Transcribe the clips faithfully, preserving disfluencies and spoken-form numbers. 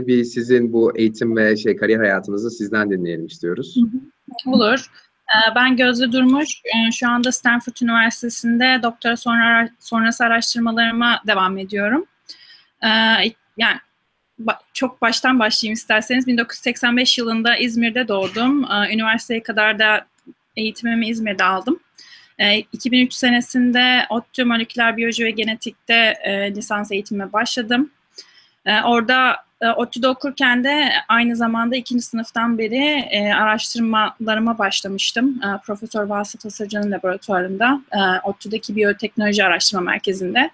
Bir sizin bu eğitim ve şey kariyer hayatınızı sizden dinleyelim istiyoruz. Olur. Ben Gözde Durmuş. Şu anda Stanford Üniversitesi'nde doktora sonra, sonrası araştırmalarıma devam ediyorum. Yani çok baştan başlayayım isterseniz. bin dokuz yüz seksen beş yılında İzmir'de doğdum. Üniversiteye kadar da eğitimimi İzmir'de aldım. iki bin üç senesinde ODTÜ Moleküler Biyoloji ve Genetik'te lisans eğitimime başladım. Orada ODTÜ'de okurken de aynı zamanda ikinci sınıftan beri e, araştırmalarıma başlamıştım. E, Profesör Vasıf Hasırcı'nın laboratuvarında, e, ODTÜ'deki biyoteknoloji araştırma merkezinde.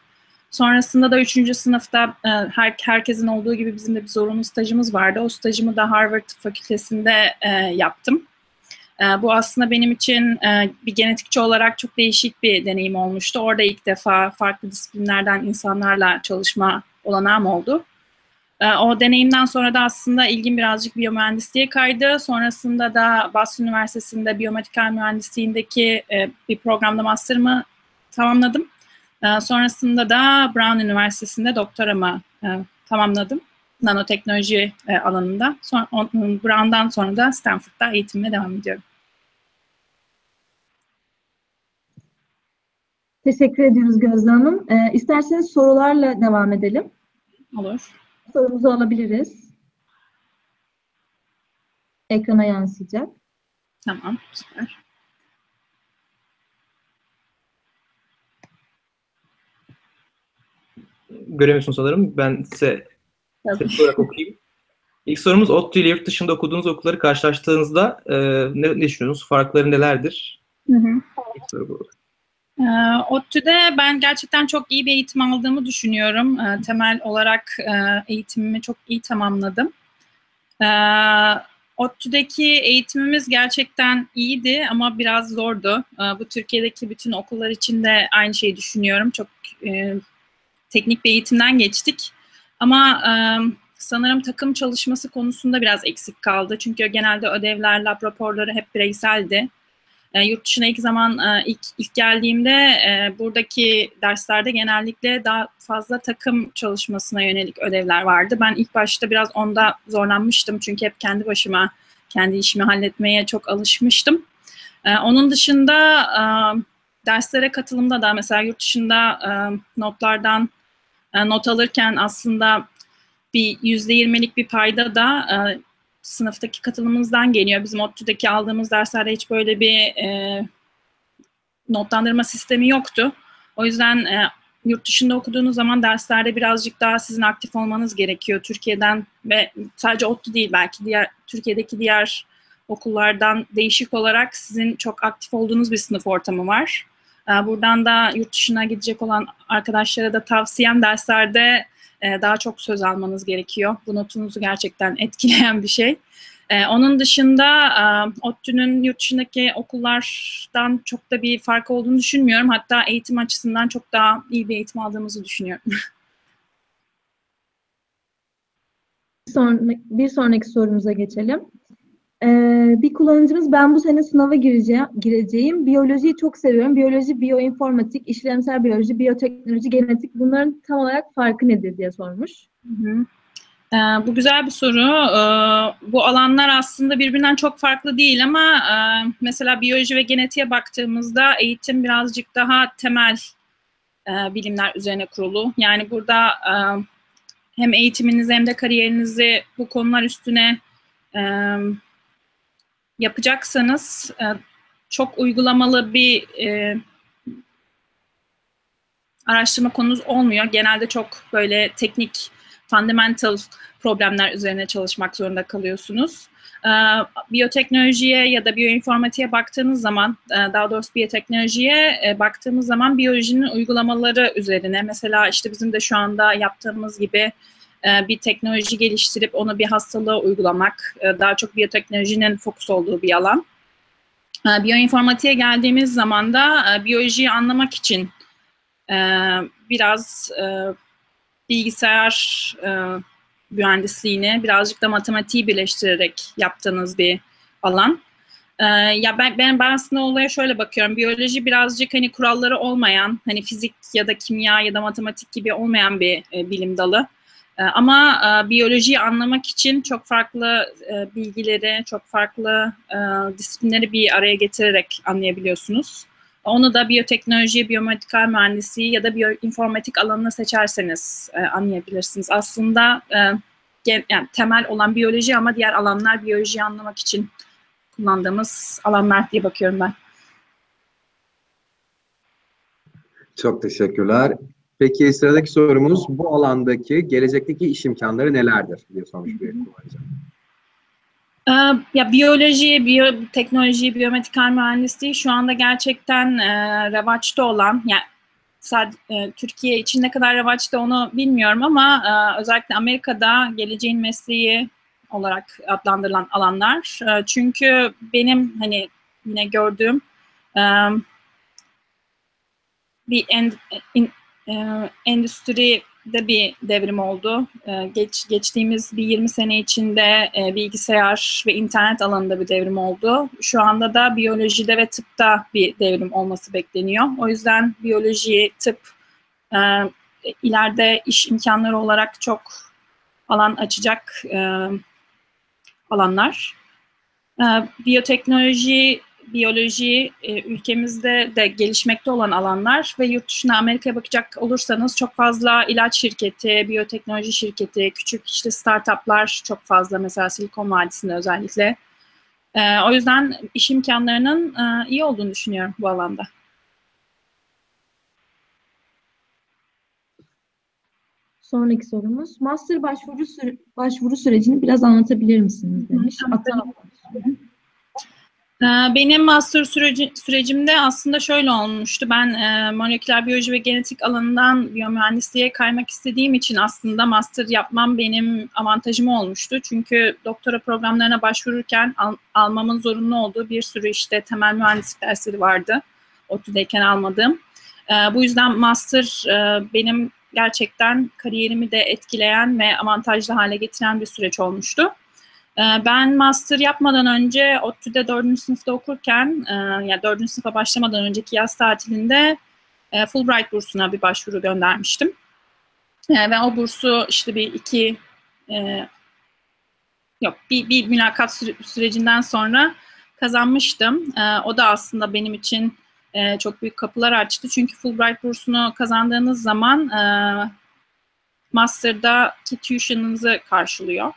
Sonrasında da üçüncü sınıfta e, her, herkesin olduğu gibi bizim de bir zorunlu stajımız vardı. O stajımı da Harvard Tıp Fakültesi'nde e, yaptım. E, bu aslında benim için e, bir genetikçi olarak çok değişik bir deneyim olmuştu. Orada ilk defa farklı disiplinlerden insanlarla çalışma olanağım oldu. O deneyimden sonra da aslında ilgim birazcık biyomühendisliğe kaydı. Sonrasında da Boston Üniversitesi'nde biyomedikal mühendisliğindeki bir programda master'ımı tamamladım. Sonrasında da Brown Üniversitesi'nde doktoramı tamamladım. Nanoteknoloji alanında. Brown'dan sonra da Stanford'da eğitimime devam ediyorum. Teşekkür ediyoruz Gözde Hanım. Ee, isterseniz sorularla devam edelim. Olur. Sorumuzu alabiliriz. Ekrana yansıyacak. Tamam, süper. Göremiyorsunuz sanırım. Ben size olarak okuyayım. İlk sorumuz, ODTÜ ile yurt dışında okuduğunuz okulları karşılaştığınızda e, ne, ne düşünüyorsunuz? Farkları nelerdir? Hı hı. İlk soru bu. ODTÜ'de ben gerçekten çok iyi bir eğitim aldığımı düşünüyorum. Temel olarak eğitimimi çok iyi tamamladım. ODTÜ'deki eğitimimiz gerçekten iyiydi ama biraz zordu. Bu Türkiye'deki bütün okullar için de aynı şeyi düşünüyorum. Çok teknik bir eğitimden geçtik. Ama sanırım takım çalışması konusunda biraz eksik kaldı. Çünkü genelde ödevler, lab raporları hep bireyseldi. E, yurt dışına ilk zaman e, ilk, ilk geldiğimde e, buradaki derslerde genellikle daha fazla takım çalışmasına yönelik ödevler vardı. Ben ilk başta biraz onda zorlanmıştım çünkü hep kendi başıma, kendi işimi halletmeye çok alışmıştım. E, onun dışında e, derslere katılımda da mesela yurt dışında e, notlardan e, not alırken aslında bir yüzde yirmilik bir payda da e, sınıftaki katılımımızdan geliyor. Bizim ODTÜ'deki aldığımız derslerde hiç böyle bir e, notlandırma sistemi yoktu. O yüzden e, yurt dışında okuduğunuz zaman derslerde birazcık daha sizin aktif olmanız gerekiyor. Türkiye'den ve sadece ODTÜ değil belki diğer Türkiye'deki diğer okullardan değişik olarak sizin çok aktif olduğunuz bir sınıf ortamı var. E, buradan da yurt dışına gidecek olan arkadaşlara da tavsiyem derslerde daha çok söz almanız gerekiyor. Bu notunuzu gerçekten etkileyen bir şey. Ee, onun dışında e, ODTÜ'nün yurt dışındaki okullardan çok da bir fark olduğunu düşünmüyorum. Hatta eğitim açısından çok daha iyi bir eğitim aldığımızı düşünüyorum. Bir sonraki sorumuza geçelim. Ee, bir kullanıcımız, ben bu sene sınava gireceğim, gireceğim. Biyolojiyi çok seviyorum. Biyoloji, biyoinformatik, işlemsel biyoloji, biyoteknoloji, genetik, bunların tam olarak farkı nedir diye sormuş. Hı hı. Ee, bu güzel bir soru. Ee, bu alanlar aslında birbirinden çok farklı değil ama e, mesela biyoloji ve genetiğe baktığımızda eğitim birazcık daha temel e, bilimler üzerine kurulu. Yani burada e, hem eğitiminizi hem de kariyerinizi bu konular üstüne e, yapacaksanız çok uygulamalı bir e, araştırma konunuz olmuyor. Genelde çok böyle teknik, fundamental problemler üzerine çalışmak zorunda kalıyorsunuz. E, biyoteknolojiye ya da biyoinformatiğe baktığınız zaman, e, daha doğrusu biyoteknolojiye e, baktığımız zaman biyolojinin uygulamaları üzerine. Mesela işte bizim de şu anda yaptığımız gibi bir teknoloji geliştirip onu bir hastalığa uygulamak, daha çok biyoteknolojinin fokus olduğu bir alan. Biyoinformatiğe geldiğimiz zaman da biyolojiyi anlamak için biraz bilgisayar mühendisliğini, birazcık da matematiği birleştirerek yaptığınız bir alan. Ya ben, ben aslında olaya şöyle bakıyorum. Biyoloji birazcık hani kuralları olmayan, hani fizik ya da kimya ya da matematik gibi olmayan bir bilim dalı. Ama biyolojiyi anlamak için çok farklı bilgileri, çok farklı disiplinleri bir araya getirerek anlayabiliyorsunuz. Onu da biyoteknoloji, biyomedikal mühendisliği ya da biyoinformatik alanına seçerseniz anlayabilirsiniz. Aslında yani temel olan biyoloji ama diğer alanlar biyolojiyi anlamak için kullandığımız alanlar diye bakıyorum ben. Çok teşekkürler. Peki sıradaki sorumuz, bu alandaki gelecekteki iş imkanları nelerdir diye sormuş bir kullanıcı. Ya biyoloji, biyoteknoloji, biyomedikal mühendisliği şu anda gerçekten e, revaçta olan, yani sadece, e, Türkiye için ne kadar revaçta onu bilmiyorum ama e, özellikle Amerika'da geleceğin mesleği olarak adlandırılan alanlar. E, çünkü benim hani yine gördüğüm e, bir end, in, e, endüstri de bir devrim oldu. Geç, geçtiğimiz bir yirmi sene içinde bilgisayar ve internet alanında bir devrim oldu. Şu anda da biyolojide ve tıpta bir devrim olması bekleniyor. O yüzden biyoloji, tıp ileride iş imkanları olarak çok alan açacak alanlar. Biyoteknoloji, biyoloji ülkemizde de gelişmekte olan alanlar ve yurt dışına, Amerika'ya bakacak olursanız çok fazla ilaç şirketi, biyoteknoloji şirketi, küçük işte startuplar çok fazla, mesela Silikon Vadisi'nde özellikle. O yüzden iş imkanlarının iyi olduğunu düşünüyorum bu alanda. Sonraki sorumuz, master başvuru, süre, başvuru sürecini biraz anlatabilir misiniz demiş. Benim master süreci, sürecimde aslında şöyle olmuştu. Ben e, moleküler biyoloji ve genetik alanından biyomühendisliğe kaymak istediğim için aslında master yapmam benim avantajım olmuştu. Çünkü doktora programlarına başvururken al, almamın zorunlu olduğu bir sürü işte temel mühendislik dersleri vardı. ODTÜ'deyken almadığım. E, bu yüzden master e, benim gerçekten kariyerimi de etkileyen ve avantajlı hale getiren bir süreç olmuştu. Ben master yapmadan önce ODTÜ'de dördüncü sınıfta okurken, yani dördüncü sınıfa başlamadan önceki yaz tatilinde Fulbright bursuna bir başvuru göndermiştim. Ve o bursu işte bir iki, yok bir, bir mülakat sürecinden sonra kazanmıştım. O da aslında benim için çok büyük kapılar açtı. Çünkü Fulbright bursunu kazandığınız zaman master'daki tuition'ınızı karşılıyor.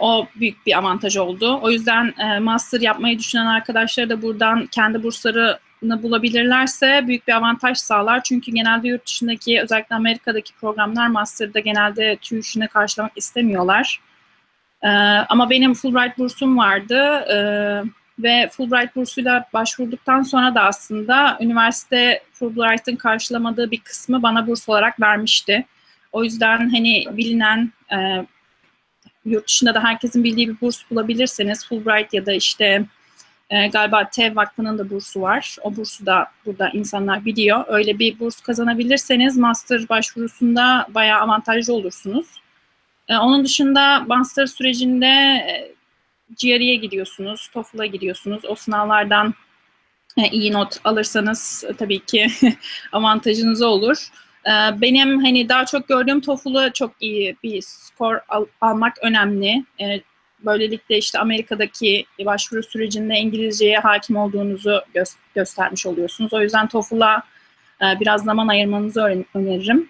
O büyük bir avantaj oldu. O yüzden master yapmayı düşünen arkadaşlar da buradan kendi burslarını bulabilirlerse büyük bir avantaj sağlar. Çünkü genelde yurt dışındaki, özellikle Amerika'daki programlar master'da genelde tuition'u karşılamak istemiyorlar. Ama benim Fulbright bursum vardı ve Fulbright bursuyla başvurduktan sonra da aslında üniversite Fulbright'ın karşılamadığı bir kısmı bana burs olarak vermişti. O yüzden hani bilinen, yurt dışında da herkesin bildiği bir burs bulabilirseniz, Fulbright ya da işte e, galiba TEV Vakfı'nın da bursu var. O bursu da burada insanlar biliyor. Öyle bir burs kazanabilirseniz master başvurusunda bayağı avantajlı olursunuz. E, onun dışında master sürecinde e, G R E'ye gidiyorsunuz, TOEFL'a gidiyorsunuz. O sınavlardan e, iyi not alırsanız e, tabii ki avantajınız olur. Benim hani daha çok gördüğüm TOEFL'ı çok iyi bir skor al almak önemli. Böylelikle işte Amerika'daki başvuru sürecinde İngilizceye hakim olduğunuzu gö göstermiş oluyorsunuz. O yüzden TOEFL'a biraz zaman ayırmanızı öneririm.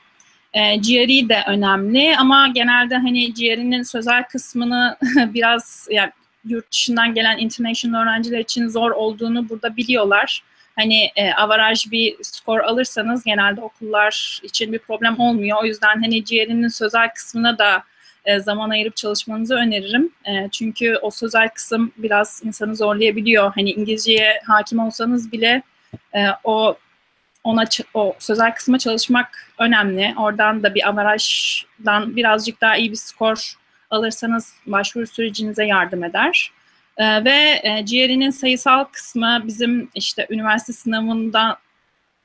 G R E de önemli ama genelde hani G R E'nin sözel kısmını biraz, yani yurt dışından gelen international öğrenciler için zor olduğunu burada biliyorlar. Hani e, averaj bir skor alırsanız genelde okullar için bir problem olmuyor. O yüzden hani G R E'nin sözel kısmına da e, zaman ayırıp çalışmanızı öneririm. E, çünkü o sözel kısım biraz insanı zorlayabiliyor. Hani İngilizceye hakim olsanız bile e, o ona o sözel kısma çalışmak önemli. Oradan da bir averajdan birazcık daha iyi bir skor alırsanız başvuru sürecinize yardım eder. Ee, ve e, G R E'nin sayısal kısmı bizim işte üniversite sınavında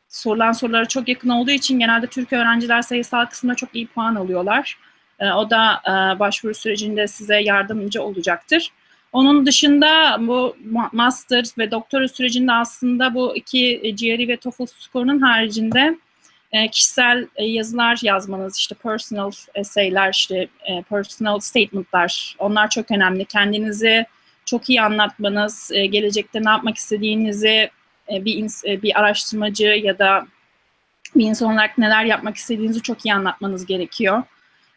sorulan sorulara çok yakın olduğu için genelde Türk öğrenciler sayısal kısmında çok iyi puan alıyorlar. E, o da e, başvuru sürecinde size yardımcı olacaktır. Onun dışında bu master ve doktora sürecinde aslında bu iki G R E ve TOEFL skorunun haricinde kişisel yazılar yazmanız, işte personal essay'ler, işte personal statement'lar, onlar çok önemli. Kendinizi çok iyi anlatmanız, gelecekte ne yapmak istediğinizi, bir bir araştırmacı ya da bir insan olarak neler yapmak istediğinizi çok iyi anlatmanız gerekiyor.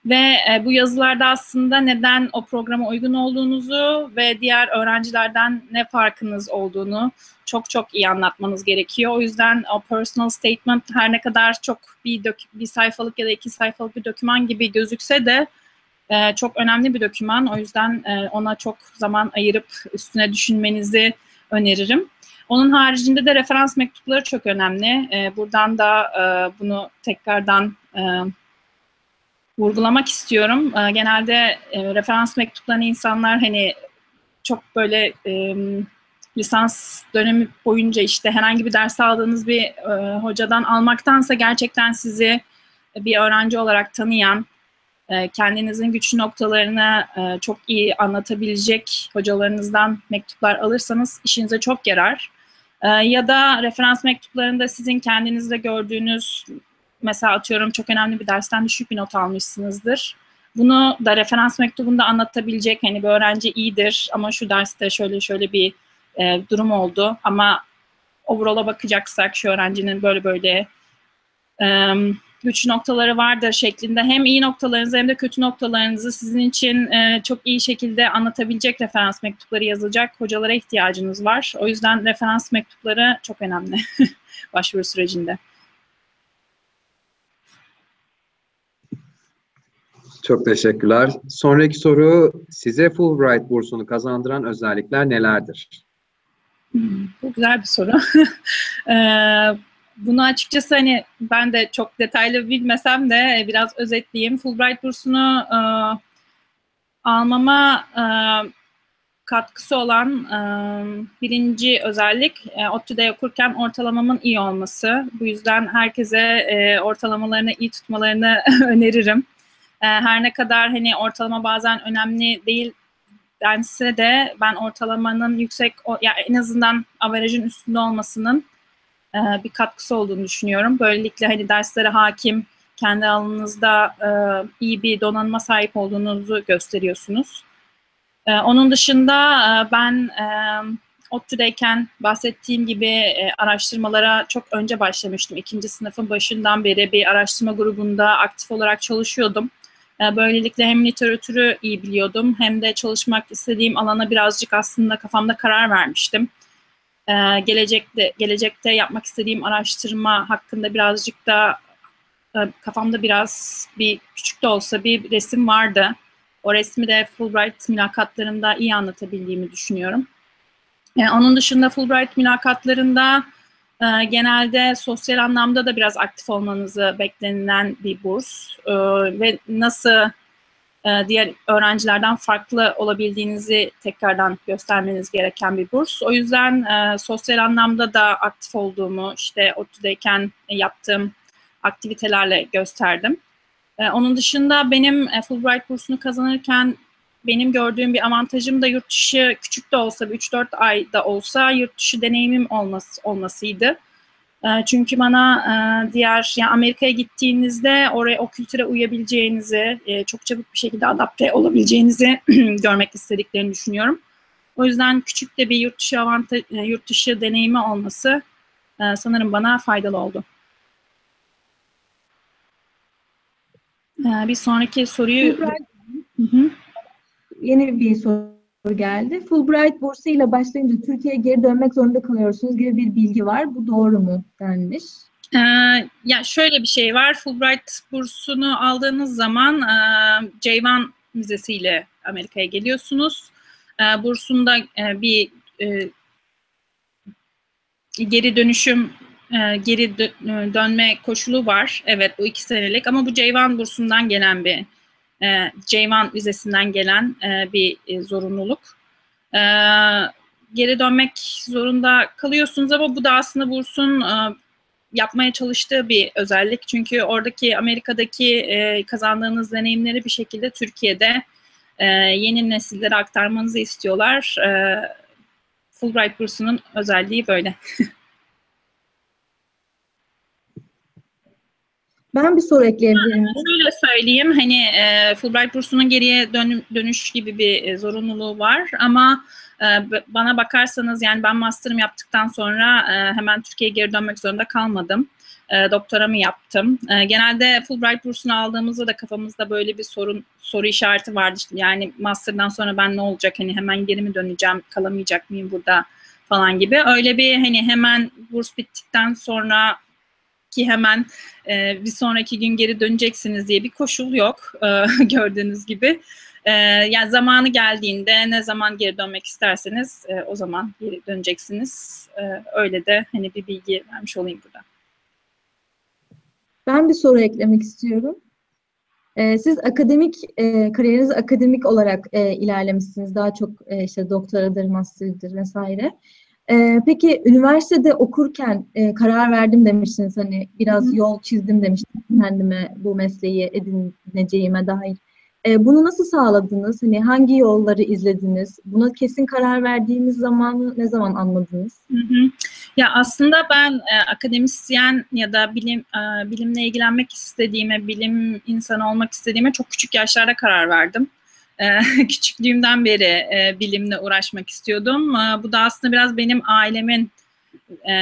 Ve bu yazılarda aslında neden o programa uygun olduğunuzu ve diğer öğrencilerden ne farkınız olduğunu çok çok iyi anlatmanız gerekiyor. O yüzden o personal statement her ne kadar çok bir, bir sayfalık ya da iki sayfalık bir doküman gibi gözükse de e, çok önemli bir doküman. O yüzden e, ona çok zaman ayırıp üstüne düşünmenizi öneririm. Onun haricinde de referans mektupları çok önemli. E, buradan da e, bunu tekrardan e, vurgulamak istiyorum. E, genelde e, referans mektuplarını insanlar hani çok böyle... E, lisans dönemi boyunca işte herhangi bir ders aldığınız bir e, hocadan almaktansa gerçekten sizi bir öğrenci olarak tanıyan, e, kendinizin güçlü noktalarını e, çok iyi anlatabilecek hocalarınızdan mektuplar alırsanız işinize çok yarar. E, ya da referans mektuplarında sizin kendinizde gördüğünüz, mesela atıyorum çok önemli bir dersten düşük bir not almışsınızdır. Bunu da referans mektubunda anlatabilecek, hani bir öğrenci iyidir ama şu derste şöyle şöyle bir E, durum oldu ama overall'a bakacaksak şu öğrencinin böyle böyle e, güçlü noktaları vardır şeklinde hem iyi noktalarınızı hem de kötü noktalarınızı sizin için e, çok iyi şekilde anlatabilecek referans mektupları yazılacak hocalara ihtiyacınız var. O yüzden referans mektupları çok önemli başvuru sürecinde. Çok teşekkürler. Sonraki soru, size Fulbright bursunu kazandıran özellikler nelerdir? Hmm, bu güzel bir soru. ee, bunu açıkçası hani ben de çok detaylı bilmesem de biraz özetleyeyim. Fulbright bursunu e, almama e, katkısı olan e, birinci özellik e, ODTÜ'de okurken ortalamamın iyi olması. Bu yüzden herkese e, ortalamalarını iyi tutmalarını öneririm. Her ne kadar hani ortalama bazen önemli değil dense de ben ortalamanın yüksek, yani en azından averajın üstünde olmasının bir katkısı olduğunu düşünüyorum. Böylelikle hani derslere hakim, kendi alanınızda iyi bir donanıma sahip olduğunuzu gösteriyorsunuz. Onun dışında ben ODTÜ'deyken bahsettiğim gibi araştırmalara çok önce başlamıştım. İkinci sınıfın başından beri bir araştırma grubunda aktif olarak çalışıyordum. Böylelikle hem literatürü iyi biliyordum hem de çalışmak istediğim alana birazcık aslında kafamda karar vermiştim. Ee, gelecekte, gelecekte yapmak istediğim araştırma hakkında birazcık da e, kafamda biraz bir küçük de olsa bir resim vardı. O resmi de Fulbright mülakatlarında iyi anlatabildiğimi düşünüyorum. Ee, onun dışında Fulbright mülakatlarında e, genelde sosyal anlamda da biraz aktif olmanızı beklenilen bir burs e, ve nasıl e, diğer öğrencilerden farklı olabildiğinizi tekrardan göstermeniz gereken bir burs. O yüzden e, sosyal anlamda da aktif olduğumu işte ODTÜ'deyken yaptığım aktivitelerle gösterdim. E, onun dışında benim e, Fulbright bursunu kazanırken benim gördüğüm bir avantajım da yurt dışı, küçük de olsa üç dört ay da olsa yurt dışı deneyimim olması, olmasıydı. Çünkü bana diğer, yani Amerika'ya gittiğinizde oraya o kültüre uyabileceğinizi, çok çabuk bir şekilde adapte olabileceğinizi görmek istediklerini düşünüyorum. O yüzden küçük de bir yurt dışı, avantaj, yurt dışı deneyimi olması sanırım bana faydalı oldu. Bir sonraki soruyu... Hı hı. Yeni bir soru geldi. Fulbright bursuyla başlayınca Türkiye'ye geri dönmek zorunda kalıyorsunuz gibi bir bilgi var. Bu doğru mu denmiş? Ee, ya şöyle bir şey var. Fulbright bursunu aldığınız zaman e, Ceyvan Müzesi ile Amerika'ya geliyorsunuz. E, bursunda e, bir e, geri dönüşüm, e, geri dö dönme koşulu var. Evet, bu iki senelik ama bu Ceyvan bursundan gelen bir E, Ceyvan Müzesi'nden gelen e, bir e, zorunluluk. E, geri dönmek zorunda kalıyorsunuz ama bu da aslında bursun e, yapmaya çalıştığı bir özellik. Çünkü oradaki, Amerika'daki e, kazandığınız deneyimleri bir şekilde Türkiye'de e, yeni nesillere aktarmanızı istiyorlar. E, Fulbright bursunun özelliği böyle. Ben bir soru ekleyebilirim. Şöyle söyleyeyim, hani e, Fulbright bursunun geriye dön, dönüş gibi bir e, zorunluluğu var ama bana bakarsanız yani ben master'ım yaptıktan sonra hemen Türkiye'ye geri dönmek zorunda kalmadım. Doktoramı yaptım. Genelde Fulbright bursunu aldığımızda da kafamızda böyle bir sorun, soru işareti vardı. Yani master'dan sonra ben ne olacak? Hani hemen geri mi döneceğim? Kalamayacak mıyım burada? Falan gibi. Öyle bir hani hemen burs bittikten sonra ki hemen bir sonraki gün geri döneceksiniz diye bir koşul yok. Gördüğünüz gibi. Yani zamanı geldiğinde ne zaman geri dönmek isterseniz o zaman geri döneceksiniz. Öyle de hani bir bilgi vermiş olayım burada. Ben bir soru eklemek istiyorum. Siz akademik, kariyeriniz akademik olarak ilerlemişsiniz. Daha çok işte doktoradır, master'dır vesaire. Peki üniversitede okurken karar verdim demiştiniz. Hani biraz yol çizdim demiştiniz kendime bu mesleği edineceğime dair. Bunu nasıl sağladınız? Hani hangi yolları izlediniz? Buna kesin karar verdiğiniz zamanı ne zaman anladınız? Hı hı. Ya aslında ben e, akademisyen ya da bilim e, bilimle ilgilenmek istediğime, bilim insanı olmak istediğime çok küçük yaşlarda karar verdim. E, küçüklüğümden beri e, bilimle uğraşmak istiyordum. E, bu da aslında biraz benim ailemin e,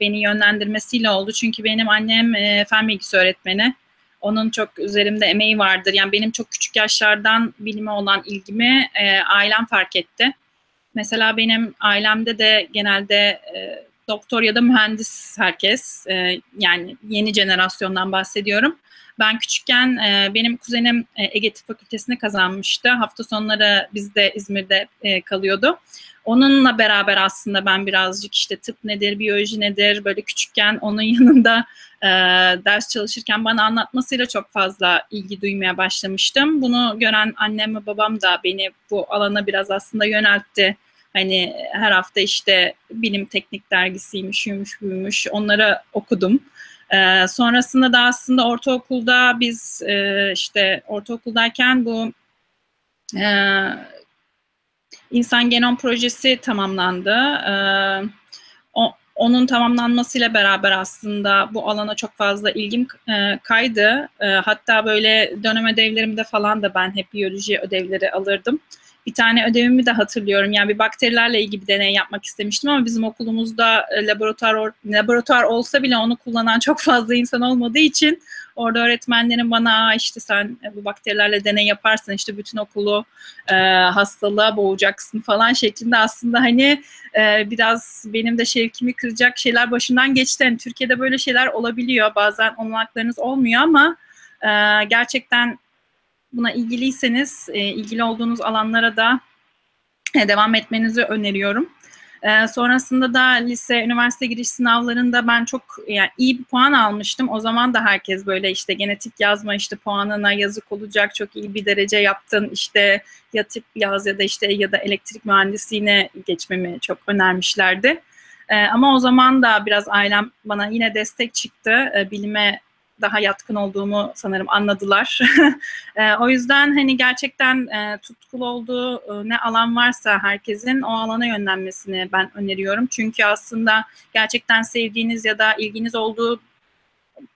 beni yönlendirmesiyle oldu. Çünkü benim annem e, fen bilgisi öğretmeni. Onun çok üzerimde emeği vardır. Yani benim çok küçük yaşlardan bilime olan ilgimi e, ailem fark etti. Mesela benim ailemde de genelde e, doktor ya da mühendis herkes. E, yani yeni jenerasyondan bahsediyorum. Ben küçükken e, benim kuzenim e, Ege Tıp Fakültesini kazanmıştı. Hafta sonları bizde İzmir'de e, kalıyordu. Onunla beraber aslında ben birazcık işte tıp nedir, biyoloji nedir böyle küçükken onun yanında e, ders çalışırken bana anlatmasıyla çok fazla ilgi duymaya başlamıştım. Bunu gören annem ve babam da beni bu alana biraz aslında yöneltti. Hani her hafta işte bilim teknik dergisiymiş, yumuş buymuş onları okudum. E, sonrasında da aslında ortaokulda biz e, işte ortaokuldayken bu... E, İnsan Genom Projesi tamamlandı. Ee, o, onun tamamlanmasıyla beraber aslında bu alana çok fazla ilgim e, kaydı. E, hatta böyle dönem ödevlerimde falan da ben hep biyoloji ödevleri alırdım. Bir tane ödevimi de hatırlıyorum. Yani bir bakterilerle ilgili bir deney yapmak istemiştim ama bizim okulumuzda laboratuvar, laboratuvar olsa bile onu kullanan çok fazla insan olmadığı için orada öğretmenlerin bana işte sen bu bakterilerle deney yaparsın işte bütün okulu e, hastalığa boğacaksın falan şeklinde aslında hani e, biraz benim de şevkimi kıracak şeyler başımdan geçti. Yani Türkiye'de böyle şeyler olabiliyor. Bazen olanaklarınız olmuyor ama e, gerçekten buna ilgiliyseniz e, ilgili olduğunuz alanlara da e, devam etmenizi öneriyorum. E, sonrasında da lise, üniversite giriş sınavlarında ben çok yani iyi bir puan almıştım. O zaman da herkes böyle işte genetik yazma işte puanına yazık olacak, çok iyi bir derece yaptın. İşte ya tıp yaz ya da işte ya da elektrik mühendisliğine geçmemi çok önermişlerdi. E, ama o zaman da biraz ailem bana yine destek çıktı. E, bilime daha yatkın olduğumu sanırım anladılar. e, o yüzden hani gerçekten e, tutkulu olduğu e, ne alan varsa herkesin o alana yönlenmesini ben öneriyorum. Çünkü aslında gerçekten sevdiğiniz ya da ilginiz olduğu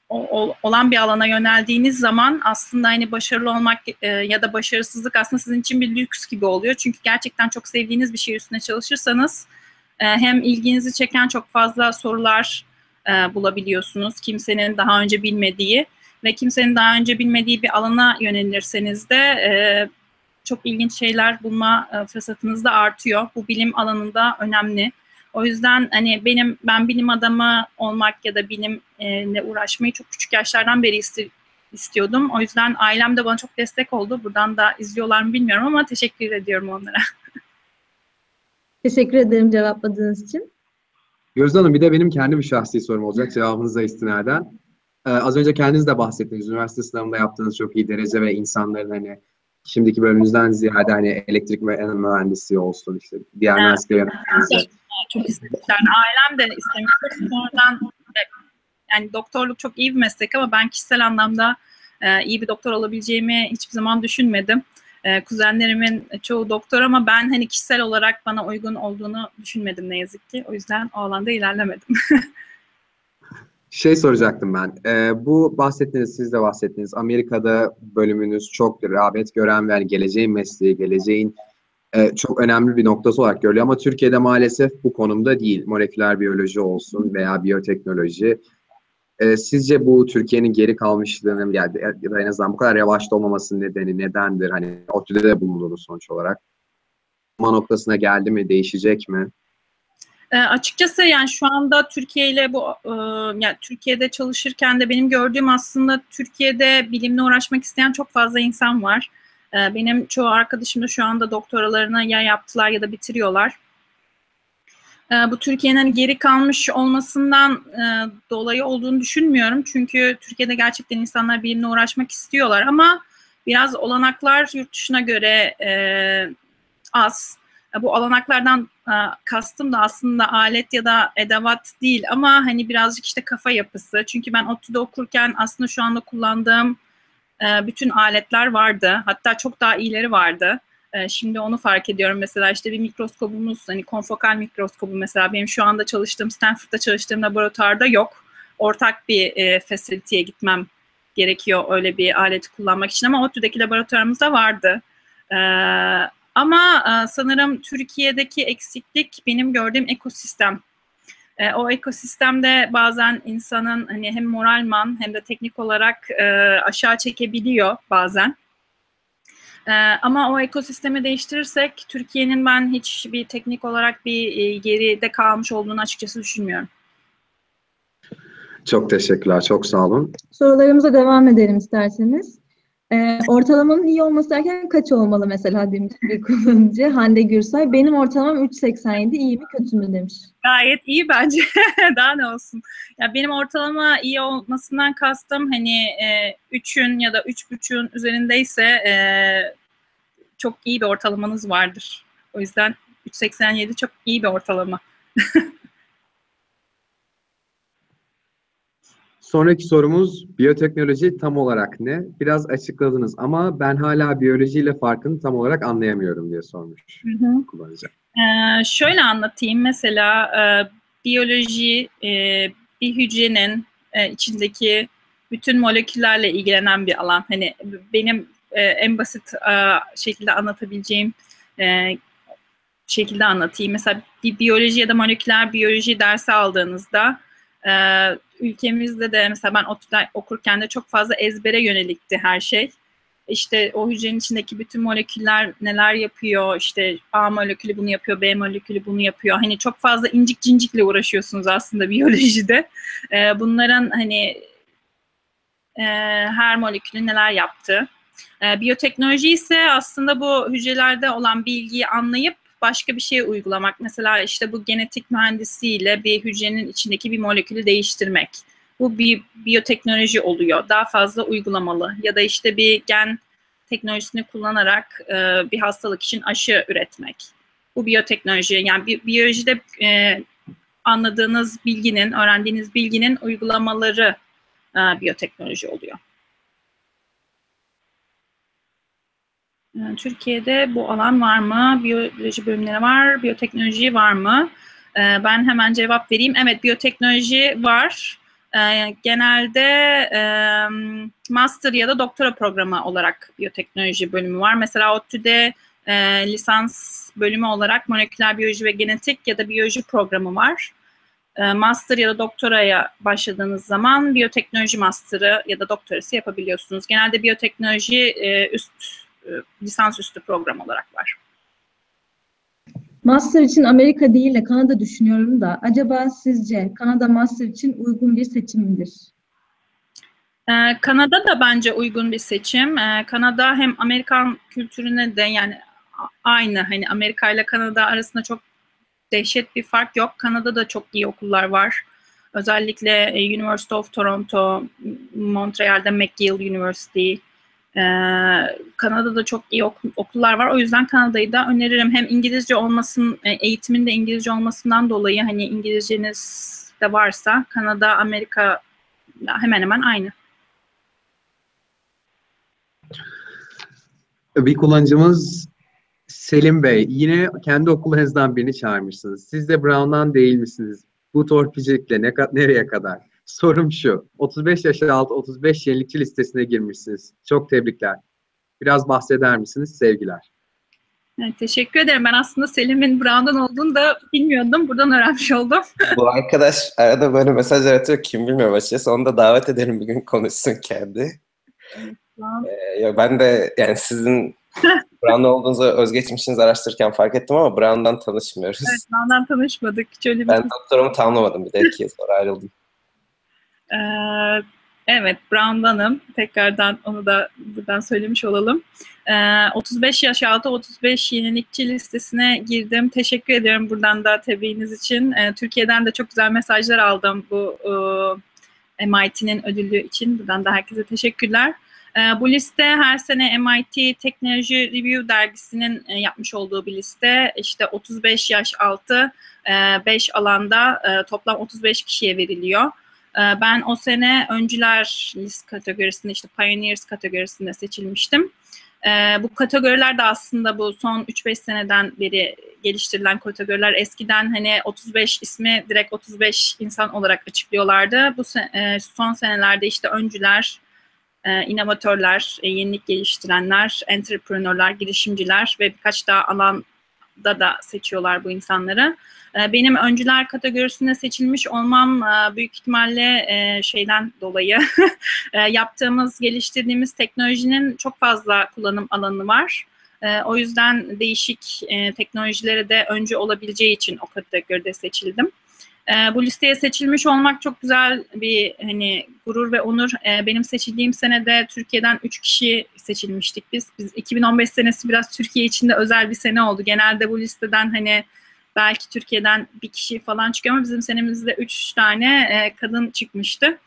o, o, olan bir alana yöneldiğiniz zaman aslında hani başarılı olmak e, ya da başarısızlık aslında sizin için bir lüks gibi oluyor. Çünkü gerçekten çok sevdiğiniz bir şey üstüne çalışırsanız e, hem ilginizi çeken çok fazla sorular E, bulabiliyorsunuz. Kimsenin daha önce bilmediği ve kimsenin daha önce bilmediği bir alana yönelirseniz de e, çok ilginç şeyler bulma e, fırsatınız da artıyor. Bu bilim alanında önemli. O yüzden hani benim ben bilim adamı olmak ya da bilimle uğraşmayı çok küçük yaşlardan beri isti, istiyordum. O yüzden ailem de bana çok destek oldu. Buradan da izliyorlar mı bilmiyorum ama teşekkür ediyorum onlara. Teşekkür ederim cevapladığınız için. Gözde Hanım, bir de benim kendi bir şahsi sorum olacak cevabınıza istinaden. Ee, az önce kendiniz de bahsettiniz. Üniversite sınavında yaptığınız çok iyi derece ve insanların hani şimdiki bölümünüzden ziyade hani elektrik ve mühendisliği olsun işte diğer evet, mühendisliği. Evet, çok istemişler. Ailem de istemişti. Oradan yani doktorluk çok iyi bir meslek ama ben kişisel anlamda e, iyi bir doktor olabileceğimi hiçbir zaman düşünmedim. E, kuzenlerimin çoğu doktor ama ben hani kişisel olarak bana uygun olduğunu düşünmedim ne yazık ki. O yüzden o alanda ilerlemedim. Şey soracaktım ben. Ee, bu bahsettiğiniz, siz de bahsettiğiniz Amerika'da bölümünüz çok rağbet gören ve yani geleceğin mesleği, geleceğin e, çok önemli bir noktası olarak görülüyor. Ama Türkiye'de maalesef bu konumda değil. Moleküler biyoloji olsun veya biyoteknoloji. Ee, sizce bu Türkiye'nin geri kalmışlığının yani, ya da en azından bu kadar yavaşta olmamasının nedeni nedendir? Hani ODTÜ'de de bulunduğunuz sonuç olarak. Ama noktasına geldi mi, değişecek mi? E, açıkçası yani şu anda Türkiye ile bu e, yani Türkiye'de çalışırken de benim gördüğüm aslında Türkiye'de bilimle uğraşmak isteyen çok fazla insan var. E, benim çoğu arkadaşım da şu anda doktoralarını ya yaptılar ya da bitiriyorlar. E, bu Türkiye'nin geri kalmış olmasından e, dolayı olduğunu düşünmüyorum. Çünkü Türkiye'de gerçekten insanlar bilimle uğraşmak istiyorlar ama biraz olanaklar yurt dışına göre e, az. Bu alanaklardan kastım da aslında alet ya da edevat değil ama hani birazcık işte kafa yapısı. Çünkü ben ODTÜ'de okurken aslında şu anda kullandığım bütün aletler vardı. Hatta çok daha iyileri vardı. Şimdi onu fark ediyorum. Mesela işte bir mikroskobumuz, hani konfokal mikroskobu mesela benim şu anda çalıştığım, Stanford'da çalıştığım laboratuvarda yok. Ortak bir facility'ye gitmem gerekiyor öyle bir aleti kullanmak için ama ODTÜ'deki laboratuvarımızda vardı. Evet. Ama sanırım Türkiye'deki eksiklik benim gördüğüm ekosistem. O ekosistemde bazen insanın hani hem moralman hem de teknik olarak aşağı çekebiliyor bazen. Ama o ekosistemi değiştirirsek Türkiye'nin ben hiçbir teknik olarak bir geride kalmış olduğunu açıkçası düşünmüyorum. Çok teşekkürler, çok sağ olun. Sorularımıza devam edelim isterseniz. Ee, ortalamanın iyi olması derken kaç olmalı mesela demiş bir kullanıcı Hande Gürsay. Benim ortalamam üç nokta seksen yedi, iyi mi kötü mü demiş. Gayet iyi bence. Daha ne olsun. Ya benim ortalama iyi olmasından kastım hani e, üçün ya da üç buçuğun üzerindeyse e, çok iyi bir ortalamanız vardır. O yüzden üç nokta seksen yedi çok iyi bir ortalama. Sonraki sorumuz, biyoteknoloji tam olarak ne? Biraz açıkladınız ama ben hala biyolojiyle farkını tam olarak anlayamıyorum diye sormuş. Hı hı. Kullanacağım. Ee, şöyle anlatayım. Mesela e, biyoloji e, bir hücrenin e, içindeki bütün moleküllerle ilgilenen bir alan. Hani benim e, en basit e, şekilde anlatabileceğim e, şekilde anlatayım. Mesela bir biyoloji ya da moleküler biyoloji dersi aldığınızda e, ülkemizde de mesela ben okurken de çok fazla ezbere yönelikti her şey. İşte o hücrenin içindeki bütün moleküller neler yapıyor, işte A molekülü bunu yapıyor, B molekülü bunu yapıyor. Hani çok fazla incik cincikle uğraşıyorsunuz aslında biyolojide. Bunların hani her molekülün neler yaptığı. Biyoteknoloji ise aslında bu hücrelerde olan bilgiyi anlayıp başka bir şeye uygulamak. Mesela işte bu genetik mühendisiyle bir hücrenin içindeki bir molekülü değiştirmek. Bu bir biyoteknoloji oluyor. Daha fazla uygulamalı. Ya da işte bir gen teknolojisini kullanarak e, bir hastalık için aşı üretmek. Bu biyoteknoloji. Yani bi biyolojide e, anladığınız bilginin, öğrendiğiniz bilginin uygulamaları e, biyoteknoloji oluyor. Türkiye'de bu alan var mı? Biyoloji bölümleri var, biyoteknoloji var mı? Ben hemen cevap vereyim. Evet, biyoteknoloji var. Genelde master ya da doktora programı olarak biyoteknoloji bölümü var. Mesela ODTÜ'de lisans bölümü olarak moleküler biyoloji ve genetik ya da biyoloji programı var. Master ya da doktoraya başladığınız zaman biyoteknoloji master'ı ya da doktorası yapabiliyorsunuz. Genelde biyoteknoloji üst lisansüstü program olarak var. Master için Amerika değil de Kanada düşünüyorum da acaba sizce Kanada master için uygun bir seçim midir? Ee, Kanada da bence uygun bir seçim. Ee, Kanada hem Amerikan kültürüne de yani aynı hani Amerika ile Kanada arasında çok dehşet bir fark yok. Kanada'da çok iyi okullar var. Özellikle University of Toronto, Montreal'de McGill University. Ee, Kanada'da çok iyi ok okullar var. O yüzden Kanada'yı da öneririm. Hem İngilizce olmasın, eğitimin de İngilizce olmasından dolayı hani İngilizceniz de varsa Kanada, Amerika hemen hemen aynı. Bir kullanıcımız Selim Bey. Yine kendi okullarınızdan birini çağırmışsınız. Siz de Brown'dan değil misiniz? Bu torpicilikle ne nereye kadar? Sorum şu, otuz beş yaş altı otuz beş yenilikçi listesine girmişsiniz. Çok tebrikler. Biraz bahseder misiniz? Sevgiler. Evet, teşekkür ederim. Ben aslında Selim'in Brown'dan olduğunu da bilmiyordum. Buradan öğrenmiş oldum. Bu arkadaş arada böyle mesaj atıyor. Kim bilmiyor açıkçası. Onu da davet edelim bir gün konuşsun kendi. Evet, tamam. ee, ya ben de yani sizin Brown'da olduğunuzu özgeçmişinizi araştırırken fark ettim ama Brown'dan tanışmıyoruz. Evet, Brown'dan tanışmadık. Şöyle bir ben doktorumu tamamlamadım. Bir de iki yıl sonra ayrıldım. Ee, evet, Brown'danım. Tekrardan onu da buradan söylemiş olalım. Ee, otuz beş yaş altı otuz beş yenilikçi listesine girdim. Teşekkür ederim buradan da tebriğiniz için. Ee, Türkiye'den de çok güzel mesajlar aldım bu e, M I T'nin ödülü için. Buradan da herkese teşekkürler. Ee, bu liste her sene M I T Teknoloji Review dergisinin e, yapmış olduğu bir liste. İşte otuz beş yaş altı e, beş alanda e, toplam otuz beş kişiye veriliyor. Ben o sene öncüler list kategorisinde, işte pioneers kategorisinde seçilmiştim. Bu kategoriler de aslında bu son üç beş seneden beri geliştirilen kategoriler. Eskiden hani otuz beş ismi direkt otuz beş insan olarak açıklıyorlardı. Bu son senelerde işte öncüler, inovatörler, yenilik geliştirenler, entrepreneurlar, girişimciler ve birkaç daha alan da da seçiyorlar bu insanları. Benim öncüler kategorisinde seçilmiş olmam büyük ihtimalle şeyden dolayı yaptığımız, geliştirdiğimiz teknolojinin çok fazla kullanım alanı var. O yüzden değişik teknolojilere de öncü olabileceği için o kategoride seçildim. Bu listeye seçilmiş olmak çok güzel bir hani gurur ve onur. Benim seçildiğim senede Türkiye'den üç kişi seçilmiştik biz. Biz iki bin on beş senesi biraz Türkiye için de özel bir sene oldu. Genelde bu listeden hani belki Türkiye'den bir kişi falan çıkıyor ama bizim senemizde üç tane kadın çıkmıştı.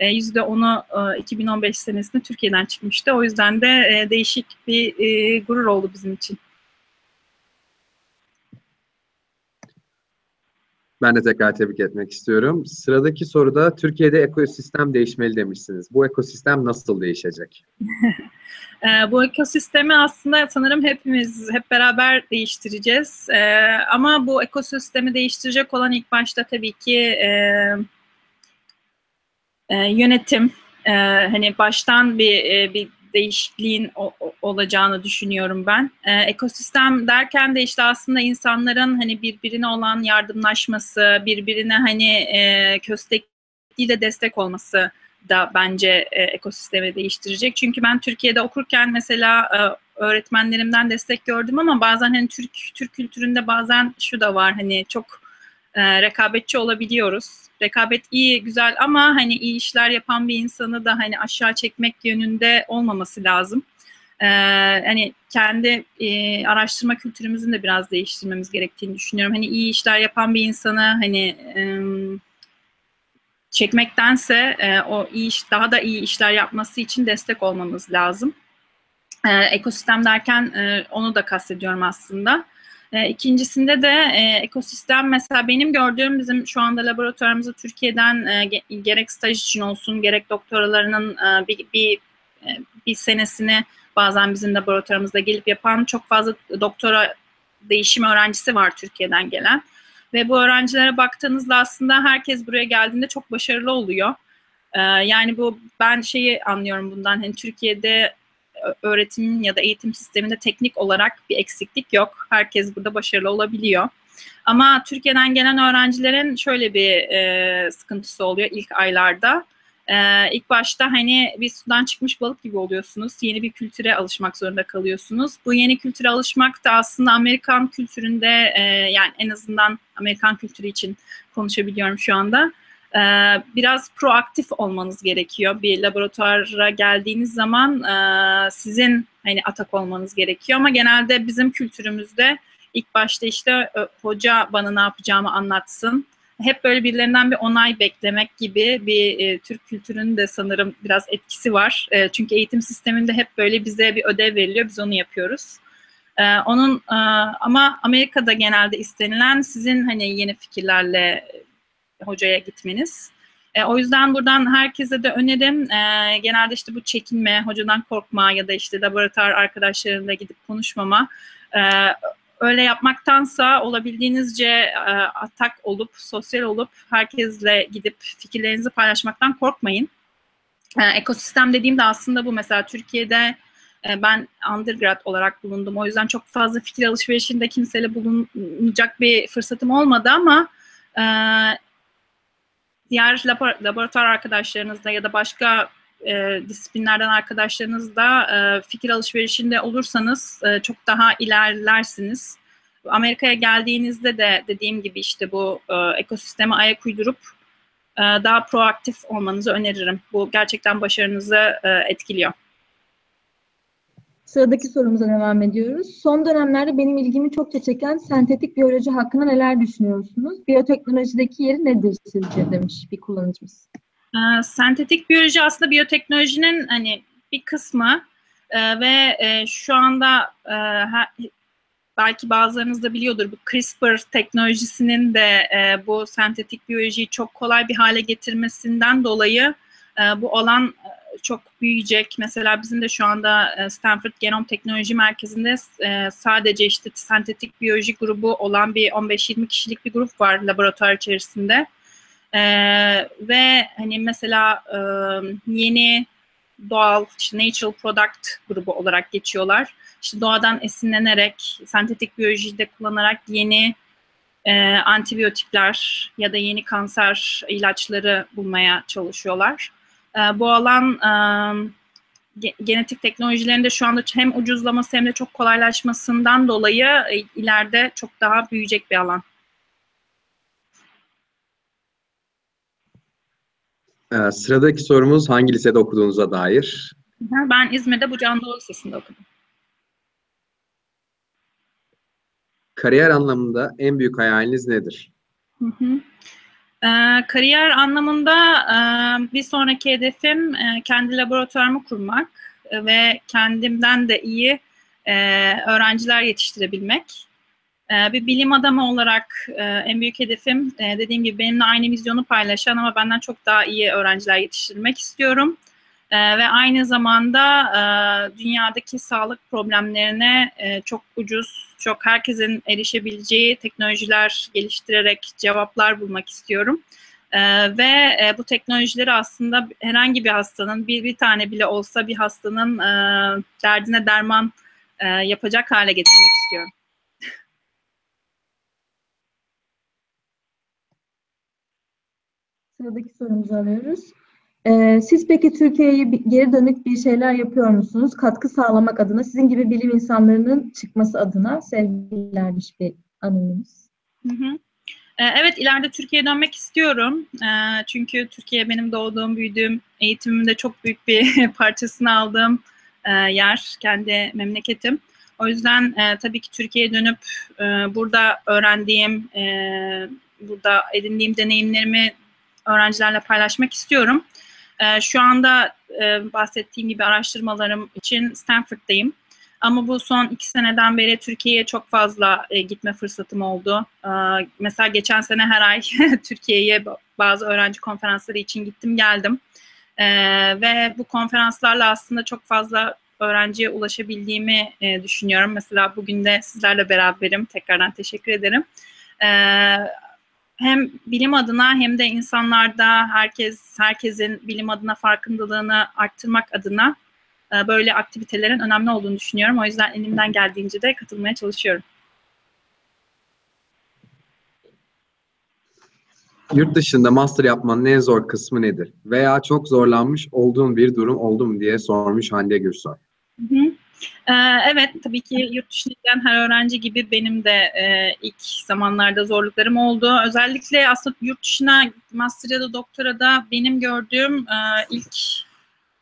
yüzde onu iki bin on beş senesinde Türkiye'den çıkmıştı. O yüzden de değişik bir gurur oldu bizim için. Ben de tekrar tebrik etmek istiyorum. Sıradaki soruda Türkiye'de ekosistem değişmeli demişsiniz. Bu ekosistem nasıl değişecek? e, bu ekosistemi aslında sanırım hepimiz hep beraber değiştireceğiz. E, ama bu ekosistemi değiştirecek olan ilk başta tabii ki e, e, yönetim. E, hani baştan bir, e, bir değişikliğin o, o, olacağını düşünüyorum ben. Ee, ekosistem derken de işte aslında insanların hani birbirine olan yardımlaşması, birbirine hani e, köstekliyle destek olması da bence e, ekosistemi değiştirecek. Çünkü ben Türkiye'de okurken mesela e, öğretmenlerimden destek gördüm ama bazen hani Türk Türk kültüründe bazen şu da var, hani çok e, rekabetçi olabiliyoruz. Rekabet iyi, güzel ama hani iyi işler yapan bir insanı da hani aşağı çekmek yönünde olmaması lazım. Ee, hani kendi e, araştırma kültürümüzün de biraz değiştirmemiz gerektiğini düşünüyorum. Hani iyi işler yapan bir insanı hani e, çekmektense e, o iyi iş, daha da iyi işler yapması için destek olmamız lazım. E, ekosistem derken e, onu da kastediyorum aslında. E, ikincisinde de e, ekosistem mesela benim gördüğüm, bizim şu anda laboratuvarımızda Türkiye'den e, ge gerek staj için olsun, gerek doktoralarının e, bir, bir, e, bir senesini bazen bizim laboratuvarımızda gelip yapan çok fazla doktora değişim öğrencisi var Türkiye'den gelen. Ve bu öğrencilere baktığınızda aslında herkes buraya geldiğinde çok başarılı oluyor. E, yani bu, ben şeyi anlıyorum bundan, hani Türkiye'de öğretim ya da eğitim sisteminde teknik olarak bir eksiklik yok. Herkes burada başarılı olabiliyor. Ama Türkiye'den gelen öğrencilerin şöyle bir e, sıkıntısı oluyor ilk aylarda. E, ilk başta hani bir sudan çıkmış balık gibi oluyorsunuz. Yeni bir kültüre alışmak zorunda kalıyorsunuz. Bu yeni kültüre alışmak da aslında Amerikan kültüründe, e, yani en azından Amerikan kültürü için konuşabiliyorum şu anda. Biraz proaktif olmanız gerekiyor. Bir laboratuvara geldiğiniz zaman sizin hani atak olmanız gerekiyor ama genelde bizim kültürümüzde ilk başta işte hoca bana ne yapacağımı anlatsın. Hep böyle birilerinden bir onay beklemek gibi bir Türk kültürünün de sanırım biraz etkisi var. Çünkü eğitim sisteminde hep böyle bize bir ödev veriliyor, biz onu yapıyoruz. Onun ama Amerika'da genelde istenilen sizin hani yeni fikirlerle hocaya gitmeniz. E, o yüzden buradan herkese de önerim. E, genelde işte bu çekinme, hocadan korkma ya da işte laboratuvar arkadaşlarıyla gidip konuşmama. E, Öyle yapmaktansa olabildiğinizce atak olup, sosyal olup, herkesle gidip fikirlerinizi paylaşmaktan korkmayın. Ekosistem dediğimde aslında bu. Mesela Türkiye'de ben undergrad olarak bulundum. O yüzden çok fazla fikir alışverişinde kimseyle bulunacak bir fırsatım olmadı ama diğer laboratuvar arkadaşlarınızda ya da başka E, disiplinlerden arkadaşlarınızla e, fikir alışverişinde olursanız e, çok daha ilerlersiniz. Amerika'ya geldiğinizde de dediğim gibi işte bu e, ekosisteme ayak uydurup e, daha proaktif olmanızı öneririm. Bu gerçekten başarınızı e, etkiliyor. Sıradaki sorumuza devam ediyoruz. Son dönemlerde benim ilgimi çokça çeken sentetik biyoloji hakkında neler düşünüyorsunuz? Biyoteknolojideki yeri nedir sizce, demiş bir kullanıcımız. Ee, sentetik biyoloji aslında biyoteknolojinin hani bir kısmı ee, ve e, şu anda e, her, belki bazılarınız da biliyordur, bu CRISPR teknolojisinin de e, bu sentetik biyolojiyi çok kolay bir hale getirmesinden dolayı e, bu alan e, çok büyüyecek. Mesela bizim de şu anda e, Stanford Genom Teknoloji Merkezi'nde e, sadece işte sentetik biyoloji grubu olan bir on beş yirmi kişilik bir grup var laboratuvar içerisinde. Ee, ve hani mesela e, yeni doğal, işte natural product grubu olarak geçiyorlar. İşte doğadan esinlenerek, sentetik biyolojide kullanarak yeni e, antibiyotikler ya da yeni kanser ilaçları bulmaya çalışıyorlar. E, bu alan e, genetik teknolojilerinde şu anda hem ucuzlaması hem de çok kolaylaşmasından dolayı e, ileride çok daha büyüyecek bir alan. Sıradaki sorumuz hangi lisede okuduğunuza dair? Ben İzmir'de Bucağın Doğal Lisesi'nde okudum. Kariyer anlamında en büyük hayaliniz nedir? Hı hı. Ee, kariyer anlamında e, bir sonraki hedefim e, kendi laboratuvarımı kurmak e, ve kendimden de iyi e, öğrenciler yetiştirebilmek. Bir bilim adamı olarak en büyük hedefim, dediğim gibi benimle aynı vizyonu paylaşan ama benden çok daha iyi öğrenciler yetiştirmek istiyorum. Ve aynı zamanda dünyadaki sağlık problemlerine çok ucuz, çok herkesin erişebileceği teknolojiler geliştirerek cevaplar bulmak istiyorum. Ve bu teknolojileri aslında herhangi bir hastanın, bir, bir tane bile olsa bir hastanın derdine derman yapacak hale getirmek istiyorum. Sıradaki sorumuzu alıyoruz. Ee, siz peki Türkiye'ye geri dönük bir şeyler yapıyor musunuz? Katkı sağlamak adına, sizin gibi bilim insanlarının çıkması adına sevgilermiş bir anımız. Hı hı. Ee, evet, ileride Türkiye'ye dönmek istiyorum. Ee, çünkü Türkiye benim doğduğum, büyüdüğüm, eğitimimde çok büyük bir parçasını aldığım e, yer, kendi memleketim. O yüzden e, tabii ki Türkiye'ye dönüp e, burada öğrendiğim, e, burada edindiğim deneyimlerimi öğrencilerle paylaşmak istiyorum. Ee, şu anda e, bahsettiğim gibi araştırmalarım için Stanford'dayım. Ama bu son iki seneden beri Türkiye'ye çok fazla e, gitme fırsatım oldu. Ee, mesela geçen sene her ay Türkiye'ye bazı öğrenci konferansları için gittim geldim. Ee, ve bu konferanslarla aslında çok fazla öğrenciye ulaşabildiğimi e, düşünüyorum. Mesela bugün de sizlerle beraberim. Tekrardan teşekkür ederim. Ee, Hem bilim adına hem de insanlarda herkes herkesin bilim adına farkındalığını arttırmak adına böyle aktivitelerin önemli olduğunu düşünüyorum. O yüzden elimden geldiğince de katılmaya çalışıyorum. Yurt dışında master yapmanın en zor kısmı nedir? Veya çok zorlanmış olduğun bir durum oldu mu diye sormuş Hande Gürsoy. Hı hı. Evet, tabii ki yurt dışına giden her öğrenci gibi benim de ilk zamanlarda zorluklarım oldu. Özellikle aslında yurt dışına master ya da doktora da benim gördüğüm ilk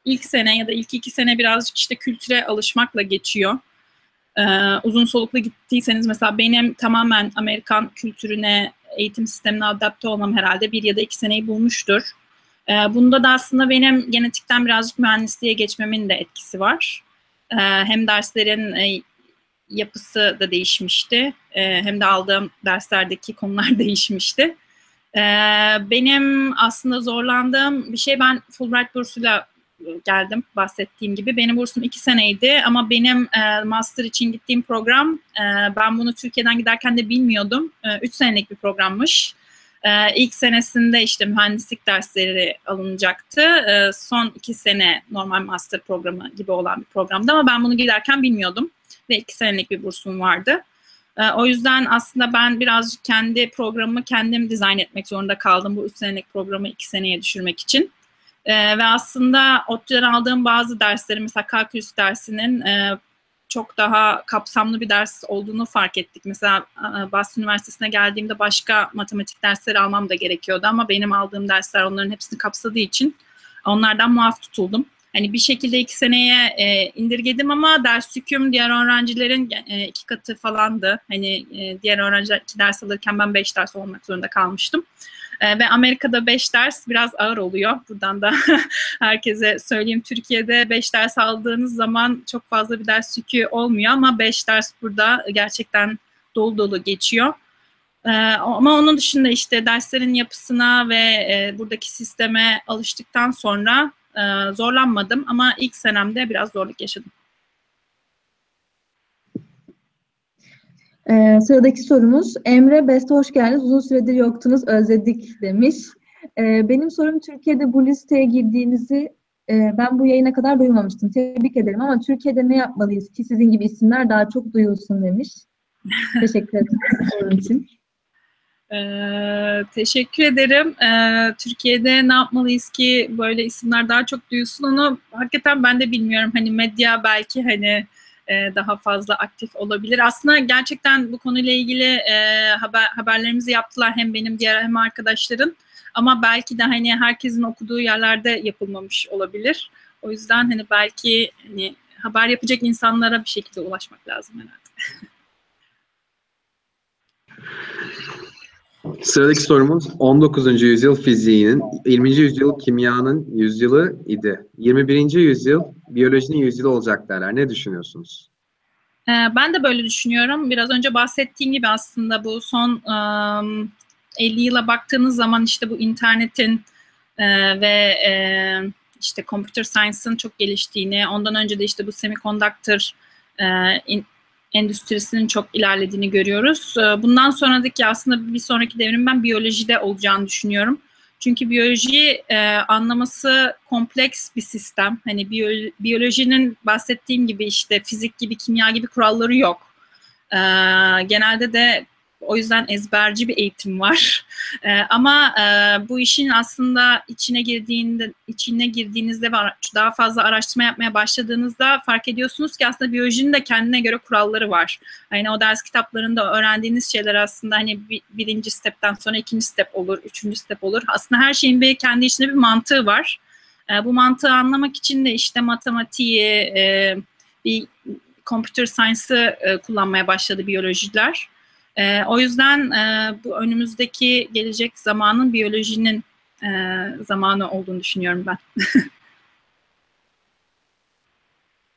ilk sene ya da ilk iki sene birazcık işte kültüre alışmakla geçiyor. Uzun soluklu gittiyseniz mesela benim tamamen Amerikan kültürüne, eğitim sistemine adapte olmam herhalde bir ya da iki seneyi bulmuştur. Bunda da aslında benim genetikten birazcık mühendisliğe geçmemin de etkisi var. Hem derslerin yapısı da değişmişti, hem de aldığım derslerdeki konular değişmişti. Benim aslında zorlandığım bir şey, ben Fulbright bursuyla geldim bahsettiğim gibi. Benim bursum iki seneydi ama benim e, master için gittiğim program, e, ben bunu Türkiye'den giderken de bilmiyordum. E, üç senelik bir programmış. E, ilk senesinde işte mühendislik dersleri alınacaktı. E, son iki sene normal master programı gibi olan bir programdı ama ben bunu giderken bilmiyordum. Ve iki senelik bir bursum vardı. E, o yüzden aslında ben birazcık kendi programımı kendim dizayn etmek zorunda kaldım. Bu üç senelik programı iki seneye düşürmek için. Ee, ve aslında ODTÜ'den aldığım bazı derslerin, mesela kalkülüs dersinin e, çok daha kapsamlı bir ders olduğunu fark ettik. Mesela e, Boston Üniversitesi'ne geldiğimde başka matematik dersleri almam da gerekiyordu ama benim aldığım dersler onların hepsini kapsadığı için onlardan muaf tutuldum. Hani bir şekilde iki seneye e, indirgedim ama ders yüküm diğer öğrencilerin e, iki katı falandı. Hani e, diğer öğrenciler iki ders alırken ben beş ders olmak zorunda kalmıştım. Ee, ve Amerika'da beş ders biraz ağır oluyor. Buradan da herkese söyleyeyim. Türkiye'de beş ders aldığınız zaman çok fazla bir ders yükü olmuyor ama beş ders burada gerçekten dolu dolu geçiyor. Ee, ama onun dışında işte derslerin yapısına ve e, buradaki sisteme alıştıktan sonra e, zorlanmadım ama ilk senemde biraz zorluk yaşadım. Ee, sıradaki sorumuz Emre Beste, hoş geldiniz. Uzun süredir yoktunuz, özledik demiş. Ee, benim sorum, Türkiye'de bu listeye girdiğinizi e, ben bu yayına kadar duymamıştım. Tebrik ederim ama Türkiye'de ne yapmalıyız ki sizin gibi isimler daha çok duyulsun demiş. Teşekkür ederim sorun için. Ee, teşekkür ederim. Ee, Türkiye'de ne yapmalıyız ki böyle isimler daha çok duyulsun, onu hakikaten ben de bilmiyorum. Hani medya belki hani daha fazla aktif olabilir. Aslında gerçekten bu konuyla ilgili e, haber, haberlerimizi yaptılar hem benim diğer hem arkadaşların ama belki de hani herkesin okuduğu yerlerde yapılmamış olabilir. O yüzden hani belki hani haber yapacak insanlara bir şekilde ulaşmak lazım herhalde. Sıradaki sorumuz on dokuzuncu yüzyıl fiziğinin, yirminci yüzyıl kimyanın yüzyılı idi. yirmi birinci yüzyıl biyolojinin yüzyılı olacak derler. Ne düşünüyorsunuz? Ben de böyle düşünüyorum. Biraz önce bahsettiğim gibi aslında bu son elli yıla baktığınız zaman işte bu internetin ve işte computer science'ın çok geliştiğini, ondan önce de işte bu semiconductor endüstrisinin çok ilerlediğini görüyoruz. Bundan sonraki aslında bir sonraki devrim ben biyolojide olacağını düşünüyorum. Çünkü biyolojiyi e, anlaması kompleks bir sistem. Hani biyo, biyolojinin bahsettiğim gibi işte fizik gibi, kimya gibi kuralları yok. E, genelde de o yüzden ezberci bir eğitim var. E, ama e, bu işin aslında içine girdiğinde, içine girdiğinizde ve daha fazla araştırma yapmaya başladığınızda fark ediyorsunuz ki aslında biyolojinin de kendine göre kuralları var. Yani o ders kitaplarında öğrendiğiniz şeyler aslında hani birinci stepten sonra ikinci step olur, üçüncü step olur. Aslında her şeyin bir kendi içinde bir mantığı var. E, bu mantığı anlamak için de işte matematiği, e, bir computer science'ı e, kullanmaya başladı biyolojiler. Ee, o yüzden e, bu önümüzdeki gelecek zamanın biyolojinin e, zamanı olduğunu düşünüyorum ben.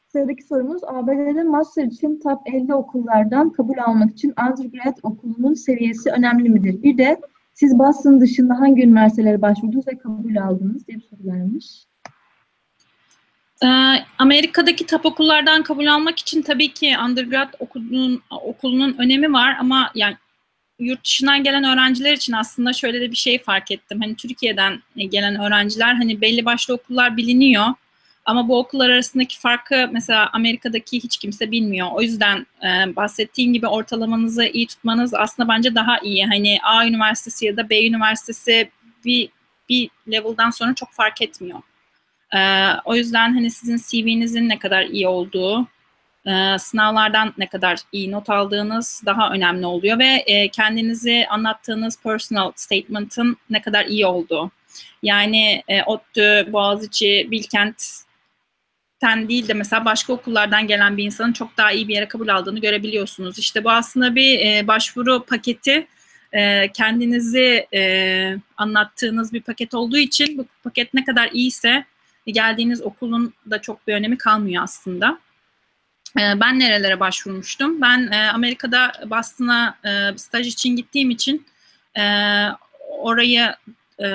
Sıradaki sorumuz, A B D'de master için top elli okullardan kabul almak için undergrad okulunun seviyesi önemli midir? Bir de siz Boston dışında hangi üniversitelere başvurdunuz ve kabul aldınız diye sorularmış. Amerika'daki top okullardan kabul almak için tabii ki undergrad okulunun, okulunun önemi var ama yani yurt dışından gelen öğrenciler için aslında şöyle de bir şey fark ettim. Hani Türkiye'den gelen öğrenciler, hani belli başlı okullar biliniyor ama bu okullar arasındaki farkı mesela Amerika'daki hiç kimse bilmiyor. O yüzden e, bahsettiğim gibi ortalamanızı iyi tutmanız aslında bence daha iyi. Hani A üniversitesi ya da B üniversitesi bir, bir level'dan sonra çok fark etmiyor. Ee, o yüzden hani sizin C V'nizin ne kadar iyi olduğu, e, sınavlardan ne kadar iyi not aldığınız daha önemli oluyor ve e, kendinizi anlattığınız personal statement'ın ne kadar iyi olduğu. Yani e, ODTÜ, Boğaziçi, Bilkent'ten değil de mesela başka okullardan gelen bir insanın çok daha iyi bir yere kabul aldığını görebiliyorsunuz. İşte bu aslında bir e, başvuru paketi. Kendinizi e, anlattığınız bir paket olduğu için bu paket ne kadar iyiyse geldiğiniz okulun da çok bir önemi kalmıyor aslında. E, ben nerelere başvurmuştum? Ben e, Amerika'da Boston'a e, staj için gittiğim için e, orayı e,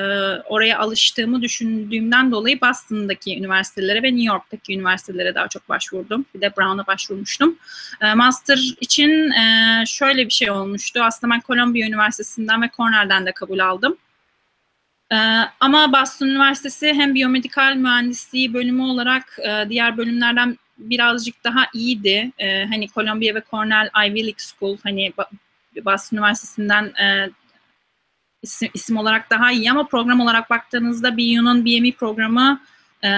oraya alıştığımı düşündüğümden dolayı Boston'daki üniversitelere ve New York'taki üniversitelere daha çok başvurdum. Bir de Brown'a başvurmuştum. E, master için e, şöyle bir şey olmuştu. Aslında ben Columbia Üniversitesi'nden ve Cornell'den de kabul aldım. Ee, ama Boston Üniversitesi hem biyomedikal mühendisliği bölümü olarak e, diğer bölümlerden birazcık daha iyiydi. E, hani Columbia ve Cornell Ivy League School, hani Boston Üniversitesi'nden e, isim, isim olarak daha iyi, ama program olarak baktığınızda B U'nun B M E programı e,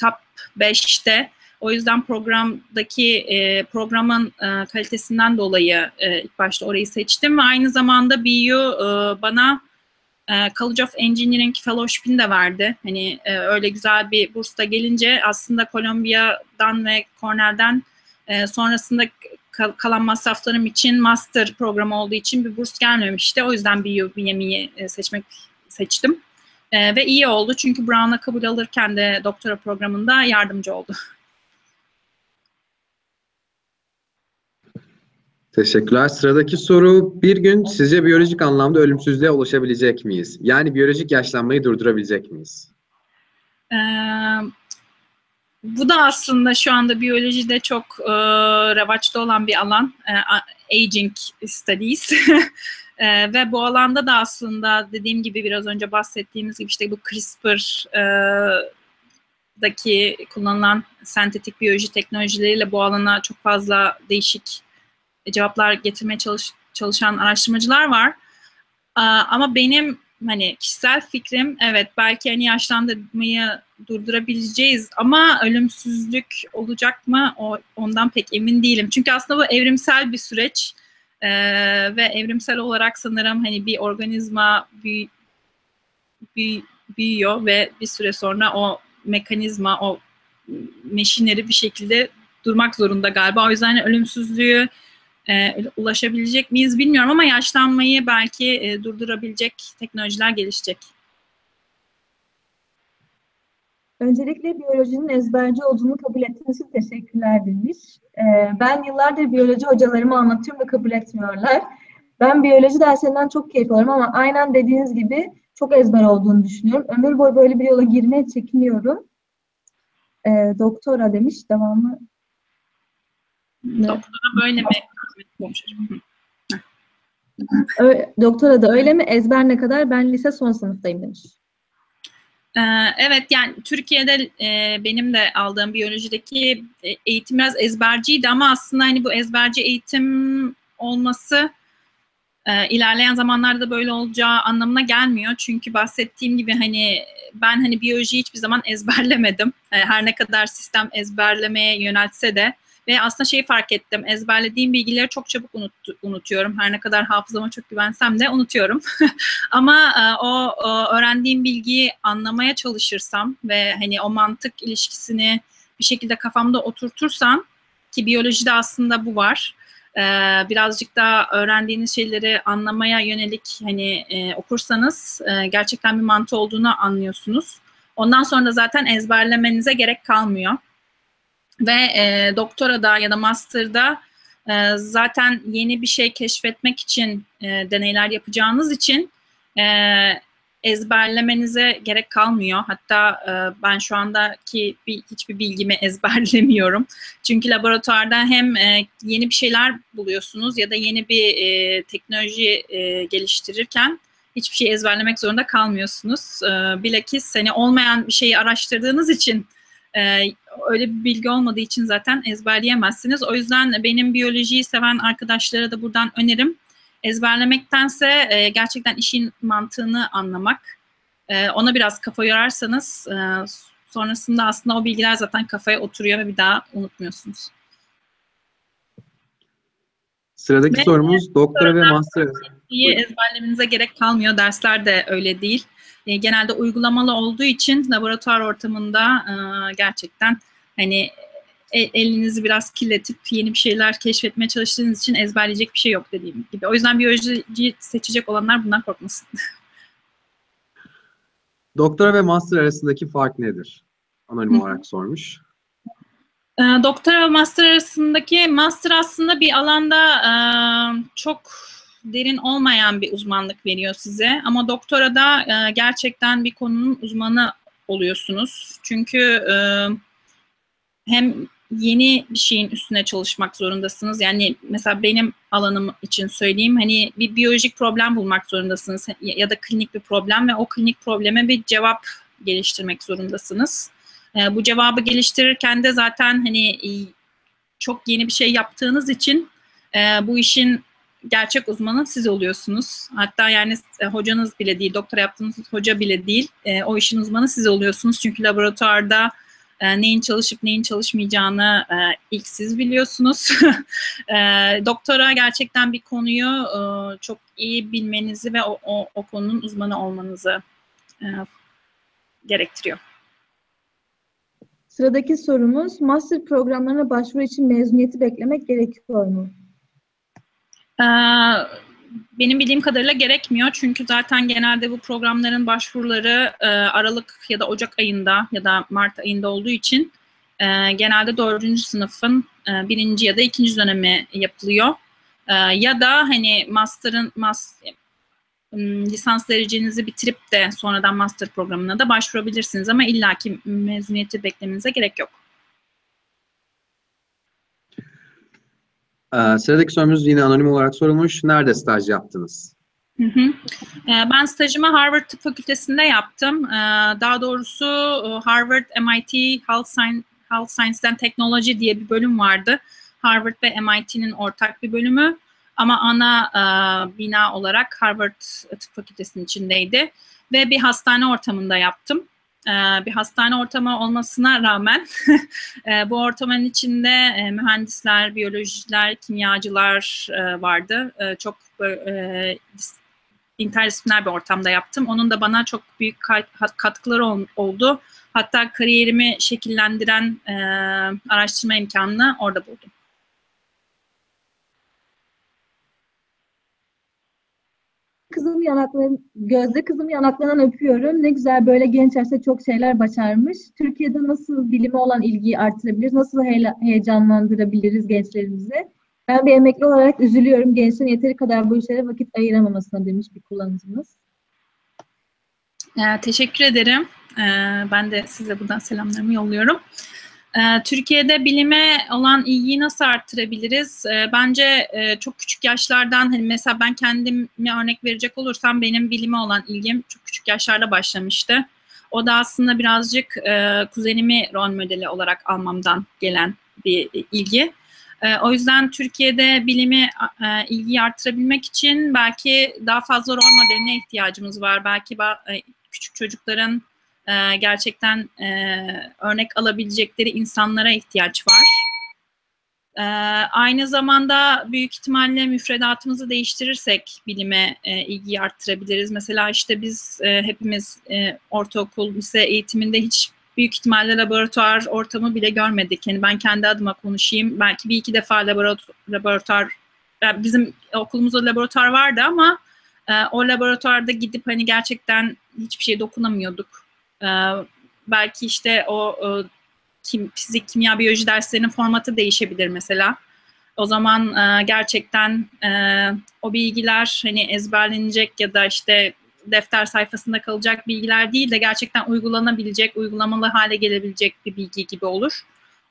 top beşte. O yüzden programdaki e, programın e, kalitesinden dolayı e, ilk başta orayı seçtim ve aynı zamanda B U e, bana College of Engineering Fellowship'ini de verdi. Hani e, öyle güzel bir bursta gelince aslında Columbia'dan ve Cornell'den e, sonrasında kal kalan masraflarım için master programı olduğu için bir burs gelmemişti. O yüzden B U B M E'yi seçmek seçtim. E, ve iyi oldu çünkü Brown'a kabul alırken de doktora programında yardımcı oldu. Teşekkürler. Sıradaki soru, bir gün sizce biyolojik anlamda ölümsüzlüğe ulaşabilecek miyiz? Yani biyolojik yaşlanmayı durdurabilecek miyiz? Ee, bu da aslında şu anda biyolojide çok e, revaçta olan bir alan. E, aging studies. e, ve bu alanda da aslında dediğim gibi biraz önce bahsettiğimiz gibi işte bu CRISPR'daki e, kullanılan sentetik biyoloji teknolojileriyle bu alana çok fazla değişik cevaplar getirmeye çalış, çalışan araştırmacılar var. Ee, ama benim hani kişisel fikrim, evet belki hani yaşlandırmayı durdurabileceğiz ama ölümsüzlük olacak mı? O, ondan pek emin değilim. Çünkü aslında bu evrimsel bir süreç ee, ve evrimsel olarak sanırım hani bir organizma büy, büy, büyüyor ve bir süre sonra o mekanizma, o meşineri bir şekilde durmak zorunda galiba. O yüzden ölümsüzlüğü E, ulaşabilecek miyiz bilmiyorum ama yaşlanmayı belki e, durdurabilecek teknolojiler gelişecek. Öncelikle biyolojinin ezberci olduğunu kabul ettiğiniz için teşekkürler demiş. E, ben yıllardır biyoloji hocalarımı anlatıyorum da kabul etmiyorlar. Ben biyoloji derslerinden çok keyif alıyorum ama aynen dediğiniz gibi çok ezber olduğunu düşünüyorum. Ömür boyu böyle bir yola girmeye çekiniyorum. E, doktora demiş, devamlı. Doktora böyle mi? Doktora da öyle mi? Ezber ne kadar? Ben lise son sınıftayım demiş. Ee, evet, yani Türkiye'de e, benim de aldığım biyolojideki eğitim biraz ezberciydi ama aslında hani bu ezberci eğitim olması e, ilerleyen zamanlarda böyle olacağı anlamına gelmiyor. Çünkü bahsettiğim gibi hani ben hani biyolojiyi hiçbir zaman ezberlemedim. E, her ne kadar sistem ezberlemeye yöneltse de. Ve aslında şeyi fark ettim, ezberlediğim bilgileri çok çabuk unut, unutuyorum. Her ne kadar hafızama çok güvensem de unutuyorum. Ama e, o, o öğrendiğim bilgiyi anlamaya çalışırsam ve hani o mantık ilişkisini bir şekilde kafamda oturtursam, ki biyolojide aslında bu var, e, birazcık daha öğrendiğiniz şeyleri anlamaya yönelik hani e, okursanız e, gerçekten bir mantığı olduğunu anlıyorsunuz. Ondan sonra zaten ezberlemenize gerek kalmıyor. Ve e, doktorada ya da master'da e, zaten yeni bir şey keşfetmek için e, deneyler yapacağınız için e, ezberlemenize gerek kalmıyor. Hatta e, ben şu andaki bir, hiçbir bilgimi ezberlemiyorum. Çünkü laboratuvarda hem e, yeni bir şeyler buluyorsunuz ya da yeni bir e, teknoloji e, geliştirirken hiçbir şey ezberlemek zorunda kalmıyorsunuz. E, bilakis hani olmayan bir şeyi araştırdığınız için Ee, öyle bir bilgi olmadığı için zaten ezberleyemezsiniz. O yüzden benim biyolojiyi seven arkadaşlara da buradan önerim, ezberlemektense e, gerçekten işin mantığını anlamak, e, ona biraz kafa yorarsanız e, sonrasında aslında o bilgiler zaten kafaya oturuyor ve bir daha unutmuyorsunuz. Sıradaki ve sorumuz doktora ve master. İyi, ezberlemenize gerek kalmıyor. Dersler de öyle değil. E, genelde uygulamalı olduğu için laboratuvar ortamında e, gerçekten hani e, elinizi biraz kirletip yeni bir şeyler keşfetmeye çalıştığınız için ezberleyecek bir şey yok dediğim gibi. O yüzden biyolojiyi seçecek olanlar bundan korkmasın. Doktora ve master arasındaki fark nedir? Anonim olarak sormuş. E, doktora ve master arasındaki, master aslında bir alanda e, çok derin olmayan bir uzmanlık veriyor size. Ama doktorada e, gerçekten bir konunun uzmanı oluyorsunuz. Çünkü e, hem yeni bir şeyin üstüne çalışmak zorundasınız. Yani mesela benim alanım için söyleyeyim, hani bir biyolojik problem bulmak zorundasınız ya da klinik bir problem ve o klinik probleme bir cevap geliştirmek zorundasınız. E, bu cevabı geliştirirken de zaten hani çok yeni bir şey yaptığınız için e, bu işin gerçek uzmanı siz oluyorsunuz. Hatta yani e, hocanız bile değil, doktora yaptığınız hoca bile değil, e, o işin uzmanı siz oluyorsunuz. Çünkü laboratuvarda e, neyin çalışıp neyin çalışmayacağını e, ilk siz biliyorsunuz. e, doktora gerçekten bir konuyu e, çok iyi bilmenizi ve o, o, o konunun uzmanı olmanızı e, gerektiriyor. Sıradaki sorumuz, master programlarına başvuru için mezuniyeti beklemek gerekiyor mu? Ee, benim bildiğim kadarıyla gerekmiyor. Çünkü zaten genelde bu programların başvuruları e, Aralık ya da Ocak ayında ya da Mart ayında olduğu için e, genelde dördüncü sınıfın e, birinci ya da ikinci dönemi yapılıyor. E, ya da hani master'ın master, lisans derecenizi bitirip de sonradan master programına da başvurabilirsiniz ama illaki mezuniyeti beklemenize gerek yok. Ee, sıradaki sorumuz yine anonim olarak sorulmuş. Nerede staj yaptınız? Hı hı. Ee, ben stajımı Harvard Tıp Fakültesi'nde yaptım. Ee, daha doğrusu Harvard M I T Health Science, Health Science and Technology diye bir bölüm vardı. Harvard ve M I T'nin ortak bir bölümü. Ama ana e, bina olarak Harvard Tıp Fakültesi'nin içindeydi. Ve bir hastane ortamında yaptım. E, bir hastane ortamı olmasına rağmen e, bu ortamın içinde e, mühendisler, biyolojiciler, kimyacılar e, vardı. E, çok e, interdisipliner bir ortamda yaptım. Onun da bana çok büyük katkıları oldu. Hatta kariyerimi şekillendiren e, araştırma imkanını orada buldum. Kızım yanaklarını, Gözde kızım yanaklarından öpüyorum. Ne güzel, böyle genç yaşta çok şeyler başarmış. Türkiye'de nasıl bilime olan ilgiyi artırabiliriz? Nasıl he heyecanlandırabiliriz gençlerimizi? Ben bir emekli olarak üzülüyorum. Gençlerin yeteri kadar bu işlere vakit ayıramamasına demiş bir kullanıcımız. Ee, teşekkür ederim. Ee, ben de size buradan selamlarımı yolluyorum. Türkiye'de bilime olan ilgiyi nasıl arttırabiliriz? Bence çok küçük yaşlardan, hani mesela ben kendime örnek verecek olursam benim bilime olan ilgim çok küçük yaşlarda başlamıştı. O da aslında birazcık kuzenimi rol modeli olarak almamdan gelen bir ilgi. O yüzden Türkiye'de bilimi ilgiyi arttırabilmek için belki daha fazla rol modeline ihtiyacımız var. Belki küçük çocukların Ee, gerçekten e, örnek alabilecekleri insanlara ihtiyaç var. Ee, aynı zamanda büyük ihtimalle müfredatımızı değiştirirsek bilime e, ilgiyi arttırabiliriz. Mesela işte biz e, hepimiz e, ortaokul, lise eğitiminde hiç büyük ihtimalle laboratuvar ortamı bile görmedik. Yani ben kendi adıma konuşayım. Belki bir iki defa laboratu- laboratuvar, yani bizim okulumuzda laboratuvar vardı ama e, o laboratuvarda gidip hani gerçekten hiçbir şeye dokunamıyorduk. Ee, belki işte o, o kim, fizik, kimya, biyoloji derslerinin formatı değişebilir mesela. O zaman e, gerçekten e, o bilgiler hani ezberlenecek ya da işte defter sayfasında kalacak bilgiler değil de gerçekten uygulanabilecek, uygulamalı hale gelebilecek bir bilgi gibi olur.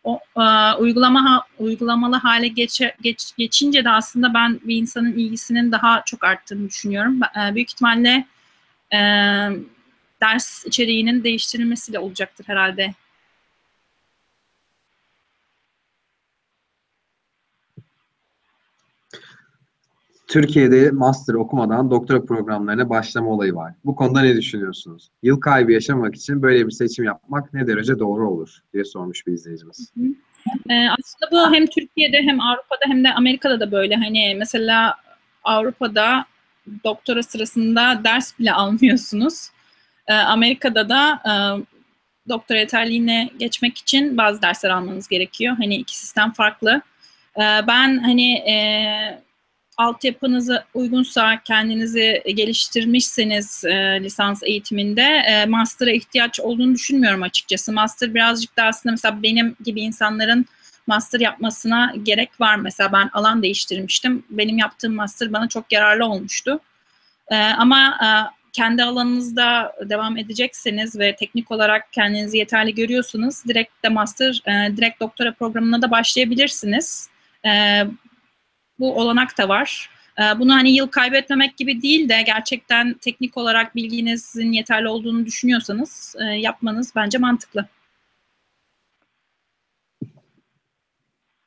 O e, uygulama uygulamalı hale geçe, geç, geçince de aslında ben bir insanın ilgisinin daha çok arttığını düşünüyorum. E, büyük ihtimalle e, ders içeriğinin değiştirilmesiyle olacaktır herhalde. Türkiye'de master okumadan doktora programlarına başlama olayı var. Bu konuda ne düşünüyorsunuz? Yıl kaybı yaşamak için böyle bir seçim yapmak ne derece doğru olur diye sormuş bir izleyicimiz. Hı hı. Ee, aslında bu hem Türkiye'de hem Avrupa'da hem de Amerika'da da böyle. Hani mesela Avrupa'da doktora sırasında ders bile almıyorsunuz. Amerika'da da e, doktora yeterliğine geçmek için bazı dersler almanız gerekiyor. Hani iki sistem farklı. E, ben hani e, altyapınızı uygunsa, kendinizi geliştirmişseniz e, lisans eğitiminde e, master'a ihtiyaç olduğunu düşünmüyorum açıkçası. Master birazcık da aslında mesela benim gibi insanların master yapmasına gerek var. Mesela ben alan değiştirmiştim. Benim yaptığım master bana çok yararlı olmuştu. E, ama e, kendi alanınızda devam edecekseniz ve teknik olarak kendinizi yeterli görüyorsanız direkt de master, e, direkt doktora programına da başlayabilirsiniz. E, bu olanak da var. E, bunu hani yıl kaybetmemek gibi değil de gerçekten teknik olarak bilginizin yeterli olduğunu düşünüyorsanız e, yapmanız bence mantıklı.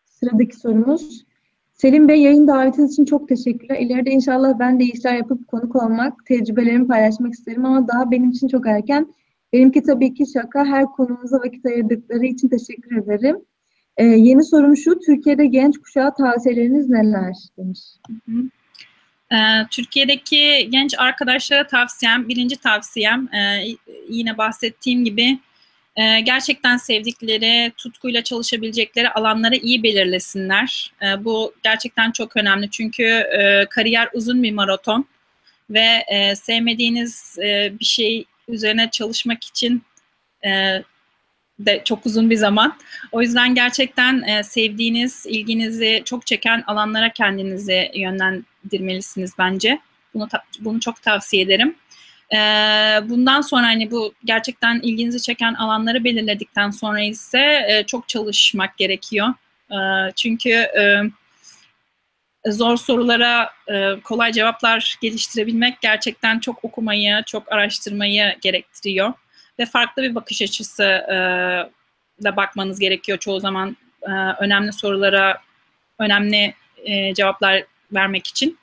Sıradaki sorumuz. Selim Bey, yayın davetiniz için çok teşekkürler. İleride inşallah ben de işler yapıp konuk olmak, tecrübelerimi paylaşmak isterim ama daha benim için çok erken. Benimki tabii ki şaka. Her konumuza vakit ayırdıkları için teşekkür ederim. Ee, yeni sorum şu, Türkiye'de genç kuşağa tavsiyeleriniz neler? Demiş. Hı hı. Ee, Türkiye'deki genç arkadaşlara tavsiyem, birinci tavsiyem e, yine bahsettiğim gibi gerçekten sevdikleri, tutkuyla çalışabilecekleri alanları iyi belirlesinler. Bu gerçekten çok önemli çünkü kariyer uzun bir maraton ve sevmediğiniz bir şey üzerine çalışmak için de çok uzun bir zaman. O yüzden gerçekten sevdiğiniz, ilginizi çok çeken alanlara kendinizi yönlendirmelisiniz bence. Bunu, bunu çok tavsiye ederim. Bundan sonra hani bu gerçekten ilginizi çeken alanları belirledikten sonra ise çok çalışmak gerekiyor. Çünkü zor sorulara kolay cevaplar geliştirebilmek gerçekten çok okumayı, çok araştırmayı gerektiriyor. Ve farklı bir bakış açısı da bakmanız gerekiyor çoğu zaman önemli sorulara, önemli cevaplar vermek için.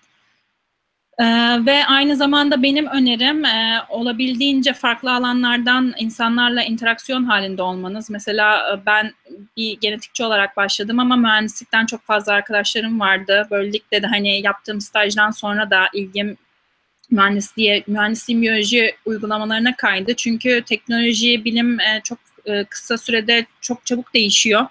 Ee, ve aynı zamanda benim önerim e, olabildiğince farklı alanlardan insanlarla interaksiyon halinde olmanız. Mesela ben bir genetikçi olarak başladım ama mühendislikten çok fazla arkadaşlarım vardı. Böylelikle de hani yaptığım stajdan sonra da ilgim mühendisliğe, mühendisliğin biyoloji uygulamalarına kaydı. Çünkü teknoloji, bilim e, çok e, kısa sürede çok çabuk değişiyor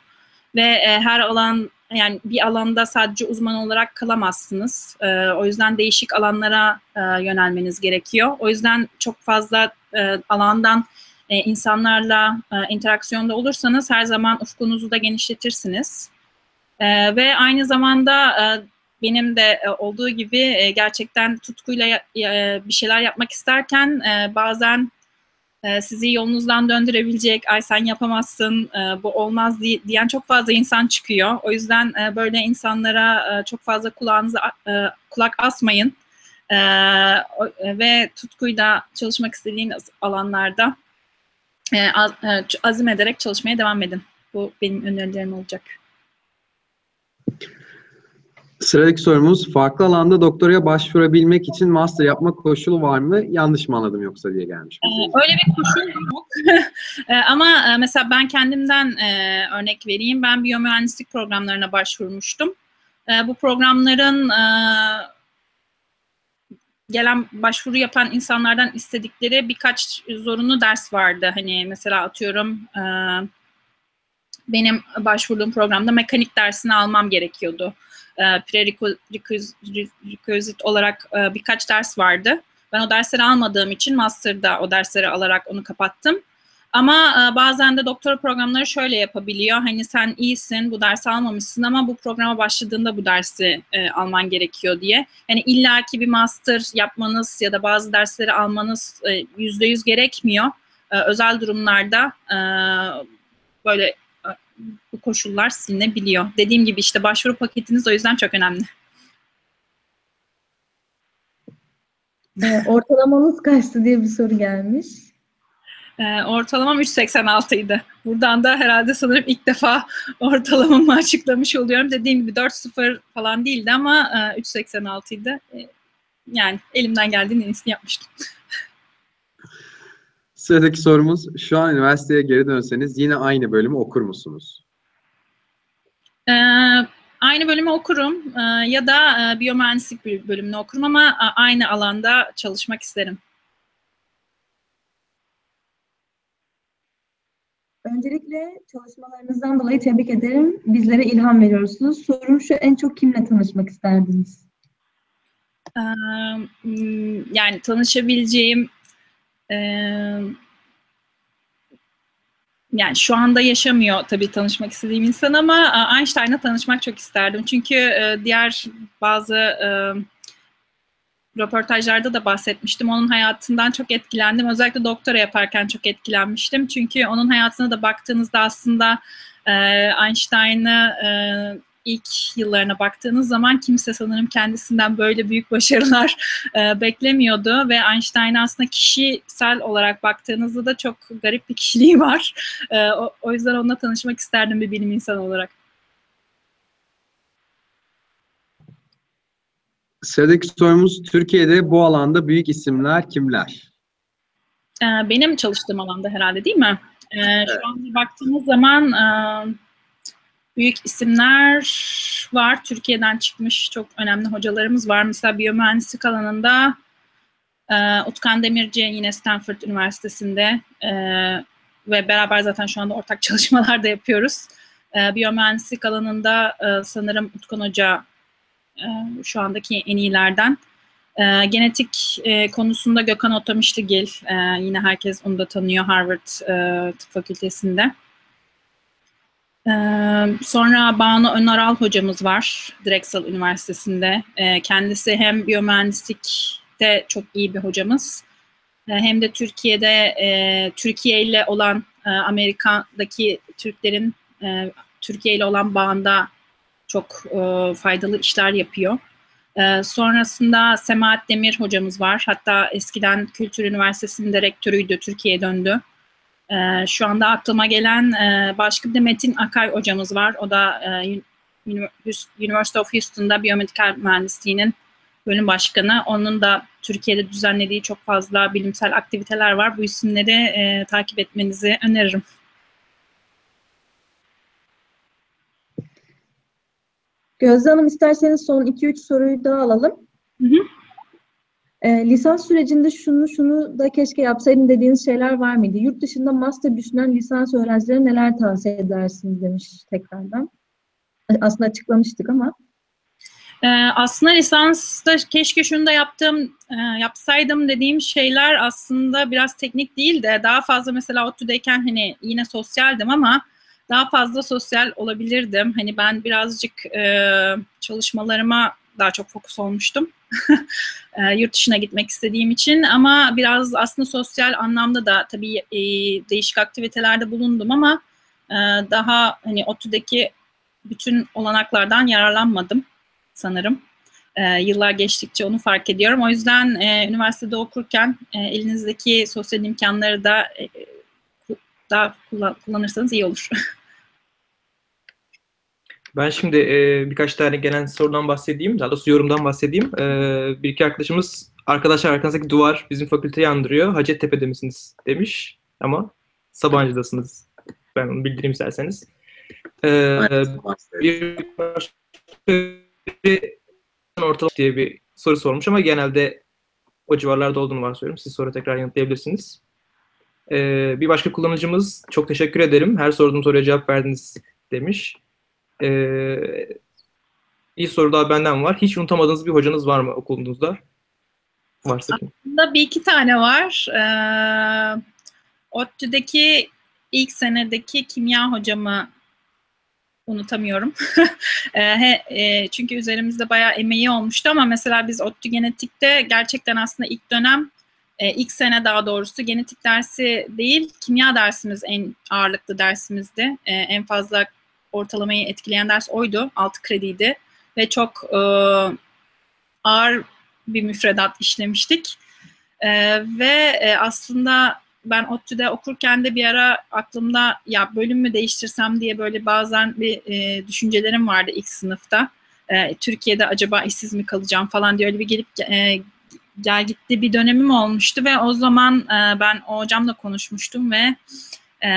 ve e, her alan... Yani bir alanda sadece uzman olarak kalamazsınız. Ee, o yüzden değişik alanlara e, yönelmeniz gerekiyor. O yüzden çok fazla e, alandan e, insanlarla e, interaksiyonda olursanız her zaman ufkunuzu da genişletirsiniz. E, ve aynı zamanda e, benim de e, olduğu gibi e, gerçekten tutkuyla e, bir şeyler yapmak isterken e, bazen sizi yolunuzdan döndürebilecek, ay sen yapamazsın, bu olmaz diyen çok fazla insan çıkıyor. O yüzden böyle insanlara çok fazla kulağınızı kulak asmayın ve tutkuyla çalışmak istediğiniz alanlarda azim ederek çalışmaya devam edin. Bu benim önerilerim olacak. Sıradaki sorumuz, farklı alanda doktoraya başvurabilmek için master yapmak koşulu var mı? Yanlış mı anladım yoksa diye gelmiş. Ee, öyle bir koşul yok. Ama mesela ben kendimden e, örnek vereyim. Ben biyomühendislik programlarına başvurmuştum. E, bu programların e, gelen başvuru yapan insanlardan istedikleri birkaç zorunlu ders vardı. Hani mesela atıyorum... E, benim başvurduğum programda mekanik dersini almam gerekiyordu. E, Prerequisite olarak e, birkaç ders vardı. Ben o dersleri almadığım için master'da o dersleri alarak onu kapattım. Ama e, bazen de doktora programları şöyle yapabiliyor. Hani sen iyisin, bu dersi almamışsın ama bu programa başladığında bu dersi e, alman gerekiyor diye. Yani illaki bir master yapmanız ya da bazı dersleri almanız e, yüzde yüz gerekmiyor. E, özel durumlarda e, böyle... Bu koşullar silinebiliyor. Dediğim gibi işte başvuru paketiniz o yüzden çok önemli. Ortalamanız kaçtı diye bir soru gelmiş. Ortalamam üç seksen altı idi. Buradan da herhalde sanırım ilk defa ortalamamı açıklamış oluyorum. Dediğim gibi dört sıfır falan değildi ama üç seksen altı idi. Yani elimden geldiğin en iyisini yapmıştım. Sıradaki sorumuz, şu an üniversiteye geri dönseniz yine aynı bölümü okur musunuz? Ee, aynı bölümü okurum ee, ya da e, biyomühendislik bölümünü okurum ama a, aynı alanda çalışmak isterim. Öncelikle çalışmalarınızdan dolayı tebrik ederim. Bizlere ilham veriyorsunuz. Sorum şu, en çok kimle tanışmak isterdiniz? Ee, yani tanışabileceğim... Ee, yani şu anda yaşamıyor tabii tanışmak istediğim insan ama Einstein'la tanışmak çok isterdim. Çünkü diğer bazı röportajlarda da bahsetmiştim. Onun hayatından çok etkilendim. Özellikle doktora yaparken çok etkilenmiştim. Çünkü onun hayatına da baktığınızda aslında Einstein'ı ilk yıllarına baktığınız zaman kimse sanırım kendisinden böyle büyük başarılar e, beklemiyordu ve Einstein aslında kişisel olarak baktığınızda da çok garip bir kişiliği var. E, o, o yüzden onunla tanışmak isterdim bir bilim insanı olarak. Sıradaki sorumuz, Türkiye'de bu alanda büyük isimler kimler? E, benim çalıştığım alanda herhalde değil mi? E, evet. Şu anda baktığımız zaman... E, büyük isimler var. Türkiye'den çıkmış çok önemli hocalarımız var. Mesela biyomühendislik alanında e, Utkan Demirci yine Stanford Üniversitesi'nde e, ve beraber zaten şu anda ortak çalışmalar da yapıyoruz. E, biyomühendislik alanında e, sanırım Utkan Hoca e, şu andaki en iyilerden. E, genetik e, konusunda Gökhan Hotamışlıgil, e, yine herkes onu da tanıyor Harvard e, Tıp Fakültesi'nde. Ee, sonra Banu Önaral hocamız var Drexel Üniversitesi'nde. Ee, kendisi hem biyomühendislikte çok iyi bir hocamız ee, hem de Türkiye'de e, Türkiye ile olan e, Amerika'daki Türklerin e, Türkiye ile olan bağında çok e, faydalı işler yapıyor. Ee, sonrasında Semahat Demir hocamız var. Hatta eskiden Kültür Üniversitesi'nde rektörüydü, Türkiye'ye döndü. Ee, şu anda aklıma gelen e, başka bir de Metin Akay hocamız var. O da e, University of Houston'da biyomedikal mühendisliğinin bölüm başkanı. Onun da Türkiye'de düzenlediği çok fazla bilimsel aktiviteler var. Bu isimleri e, takip etmenizi öneririm. Gözde Hanım, isterseniz son iki üç soruyu daha alalım. Hı hı. E, lisans sürecinde şunu şunu da keşke yapsaydım dediğiniz şeyler var mıydı? Yurt dışında master düşünen lisans öğrencilere neler tavsiye edersiniz demiş tekrardan. Aslında açıklamıştık ama. E, aslında lisansta keşke şunu da yaptım, e, yapsaydım dediğim şeyler aslında biraz teknik değil de daha fazla mesela ODTÜ'deyken hani yine sosyaldim ama daha fazla sosyal olabilirdim. Hani ben birazcık e, çalışmalarıma daha çok fokus olmuştum. e, yurt dışına gitmek istediğim için ama biraz aslında sosyal anlamda da tabii e, değişik aktivitelerde bulundum ama e, daha hani ODTÜ'deki bütün olanaklardan yararlanmadım sanırım. E, yıllar geçtikçe onu fark ediyorum. O yüzden e, üniversitede okurken e, elinizdeki sosyal imkanları da e, daha kullan kullanırsanız iyi olur. Ben şimdi e, birkaç tane gelen sorudan bahsedeyim, daha doğrusu yorumdan bahsedeyim. E, bir iki arkadaşımız, arkadaşlar arkanızdaki duvar bizim fakülteyi andırıyor, Hacettepe'de misiniz demiş ama Sabancı'dasınız. Ben onu bildireyim isterseniz. E, bir ortalık diye bir soru sormuş ama genelde o civarlarda olduğunu varsayıyorum. Siz sonra tekrar yanıtlayabilirsiniz. E, bir başka kullanıcımız, çok teşekkür ederim, her sorduğum soruya cevap verdiniz demiş. Ee, iyi soru daha benden var. Hiç unutamadığınız bir hocanız var mı okulunuzda? Varsa aslında bir iki tane var. Ee, ODTÜ'deki ilk senedeki kimya hocamı unutamıyorum. e, e, çünkü üzerimizde bayağı emeği olmuştu ama mesela biz ODTÜ genetikte gerçekten aslında ilk dönem e, ilk sene daha doğrusu genetik dersi değil, kimya dersimiz en ağırlıklı dersimizdi. E, en fazla ortalamayı etkileyen ders oydu. Altı krediydi. Ve çok e, ağır bir müfredat işlemiştik. E, ve e, aslında ben ODTÜ'de okurken de bir ara aklımda ya bölüm mü değiştirsem diye böyle bazen bir e, düşüncelerim vardı ilk sınıfta. E, Türkiye'de acaba işsiz mi kalacağım falan diye öyle bir gelip e, gel gitti bir dönemim olmuştu ve o zaman e, ben o hocamla konuşmuştum ve e,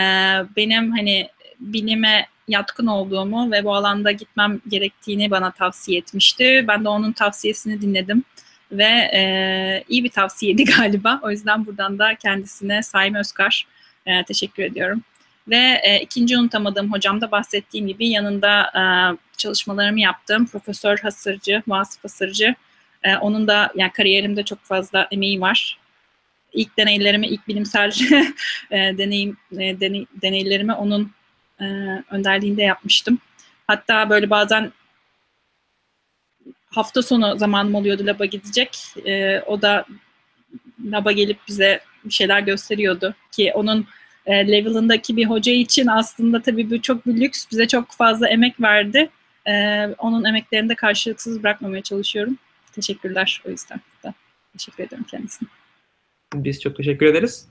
benim hani bilime yatkın olduğumu ve bu alanda gitmem gerektiğini bana tavsiye etmişti. Ben de onun tavsiyesini dinledim ve e, iyi bir tavsiyeydi galiba. O yüzden buradan da kendisine Saim Özkar e, teşekkür ediyorum. Ve e, ikinci unutamadığım hocam da bahsettiğim gibi yanında e, çalışmalarımı yaptığım Profesör Hasırcı, Vasıf Hasırcı. E, onun da yani kariyerimde çok fazla emeği var. ilk deneylerimi, ilk bilimsel deneyim, deney, deneylerimi onun e, önderliğinde yapmıştım. Hatta böyle bazen hafta sonu zamanım oluyordu, laba gidecek. E, o da laba gelip bize bir şeyler gösteriyordu ki onun e, level'ındaki bir hoca için aslında tabii bu çok bir lüks. Bize çok fazla emek verdi. Ee, onun emeklerini de karşılıksız bırakmamaya çalışıyorum. Teşekkürler o yüzden. Da. Teşekkür ederim kendisine. Biz çok teşekkür ederiz.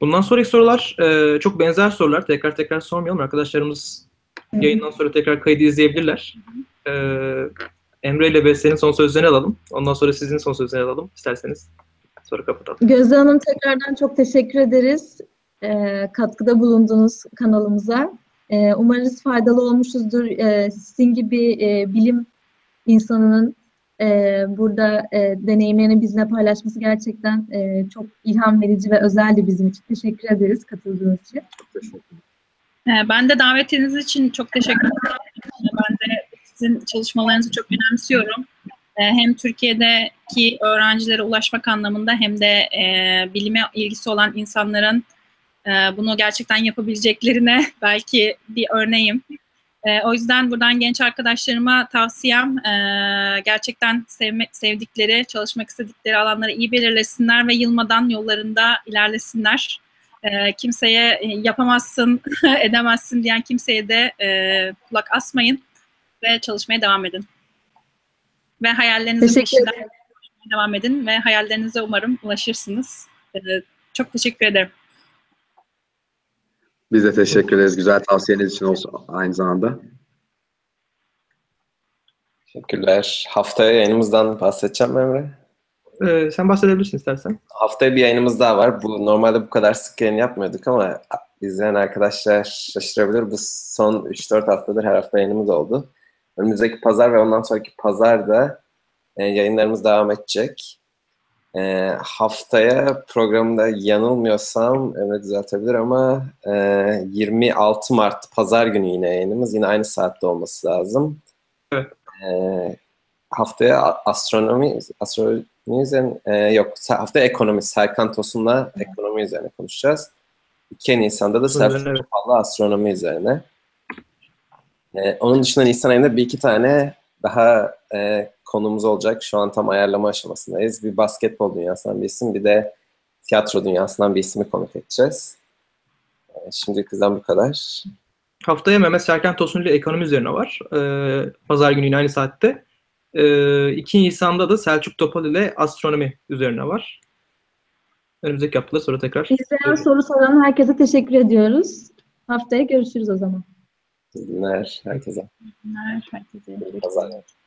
Bundan sonraki sorular e, çok benzer sorular. Tekrar tekrar sormayalım. Arkadaşlarımız evet. Yayından sonra tekrar kaydı izleyebilirler. E, Emre ile Beste'nin son sözlerini alalım. Ondan sonra sizin son sözlerini alalım. İsterseniz soru kapatalım. Gözde Hanım, tekrardan çok teşekkür ederiz. E, katkıda bulundunuz kanalımıza. Umarız faydalı olmuşuzdur. Sizin gibi bilim insanının burada deneyimlerini bizimle paylaşması gerçekten çok ilham verici ve özeldi bizim için. Teşekkür ederiz katıldığınız için. Ben de davetiniz için çok teşekkür ederim. Ben de sizin çalışmalarınızı çok önemsiyorum. Hem Türkiye'deki öğrencilere ulaşmak anlamında hem de bilime ilgisi olan insanların bunu gerçekten yapabileceklerine belki bir örneğim. O yüzden buradan genç arkadaşlarıma tavsiyem gerçekten sevmek, sevdikleri, çalışmak istedikleri alanları iyi belirlesinler ve yılmadan yollarında ilerlesinler. Kimseye yapamazsın, edemezsin diyen kimseye de kulak asmayın ve çalışmaya devam edin. Ve hayallerinize devam edin ve hayallerinize umarım ulaşırsınız. Çok teşekkür ederim. Biz de teşekkür ederiz. Güzel tavsiyeniz için olsun aynı zamanda. Teşekkürler. Haftaya yayınımızdan bahsedeceğim Emre. Ee, sen bahsedebilirsin istersen. Haftaya bir yayınımız daha var. Bu normalde bu kadar sık yayın yapmıyorduk ama izleyen arkadaşlar şaşırabilir. Bu son üç dört haftadır her hafta yayınımız oldu. Önümüzdeki pazar ve ondan sonraki pazar da yayınlarımız devam edecek. E, haftaya programda yanılmıyorsam evet düzeltebilir ama e, yirmi altı Mart pazar günü yine yayınımız yine aynı saatte olması lazım. Evet. E, haftaya astronomi astronomi üzerine e, yok haftaya ekonomi Serkan Tosun'la ekonomi üzerine konuşacağız. iki Nisan'da da Serkan Topal'la astronomi üzerine. E, onun dışında Nisan ayında bir iki tane daha e, konumuz olacak. Şu an tam ayarlama aşamasındayız. Bir basketbol dünyasından bir isim, bir de tiyatro dünyasından bir ismi konuk edeceğiz. E, şimdi kızdan bu kadar. Haftaya Mehmet Serkan Tosun ile ekonomi üzerine var. E, Pazar günü yine aynı saatte. E, iki Nisan'da da Selçuk Topal ile astronomi üzerine var. Önümüzdeki haftalar sonra tekrar. İzleyen soru soran herkese teşekkür ediyoruz. Haftaya görüşürüz o zaman. İyi günler herkese. İyi günler herkese. İyi günler herkese.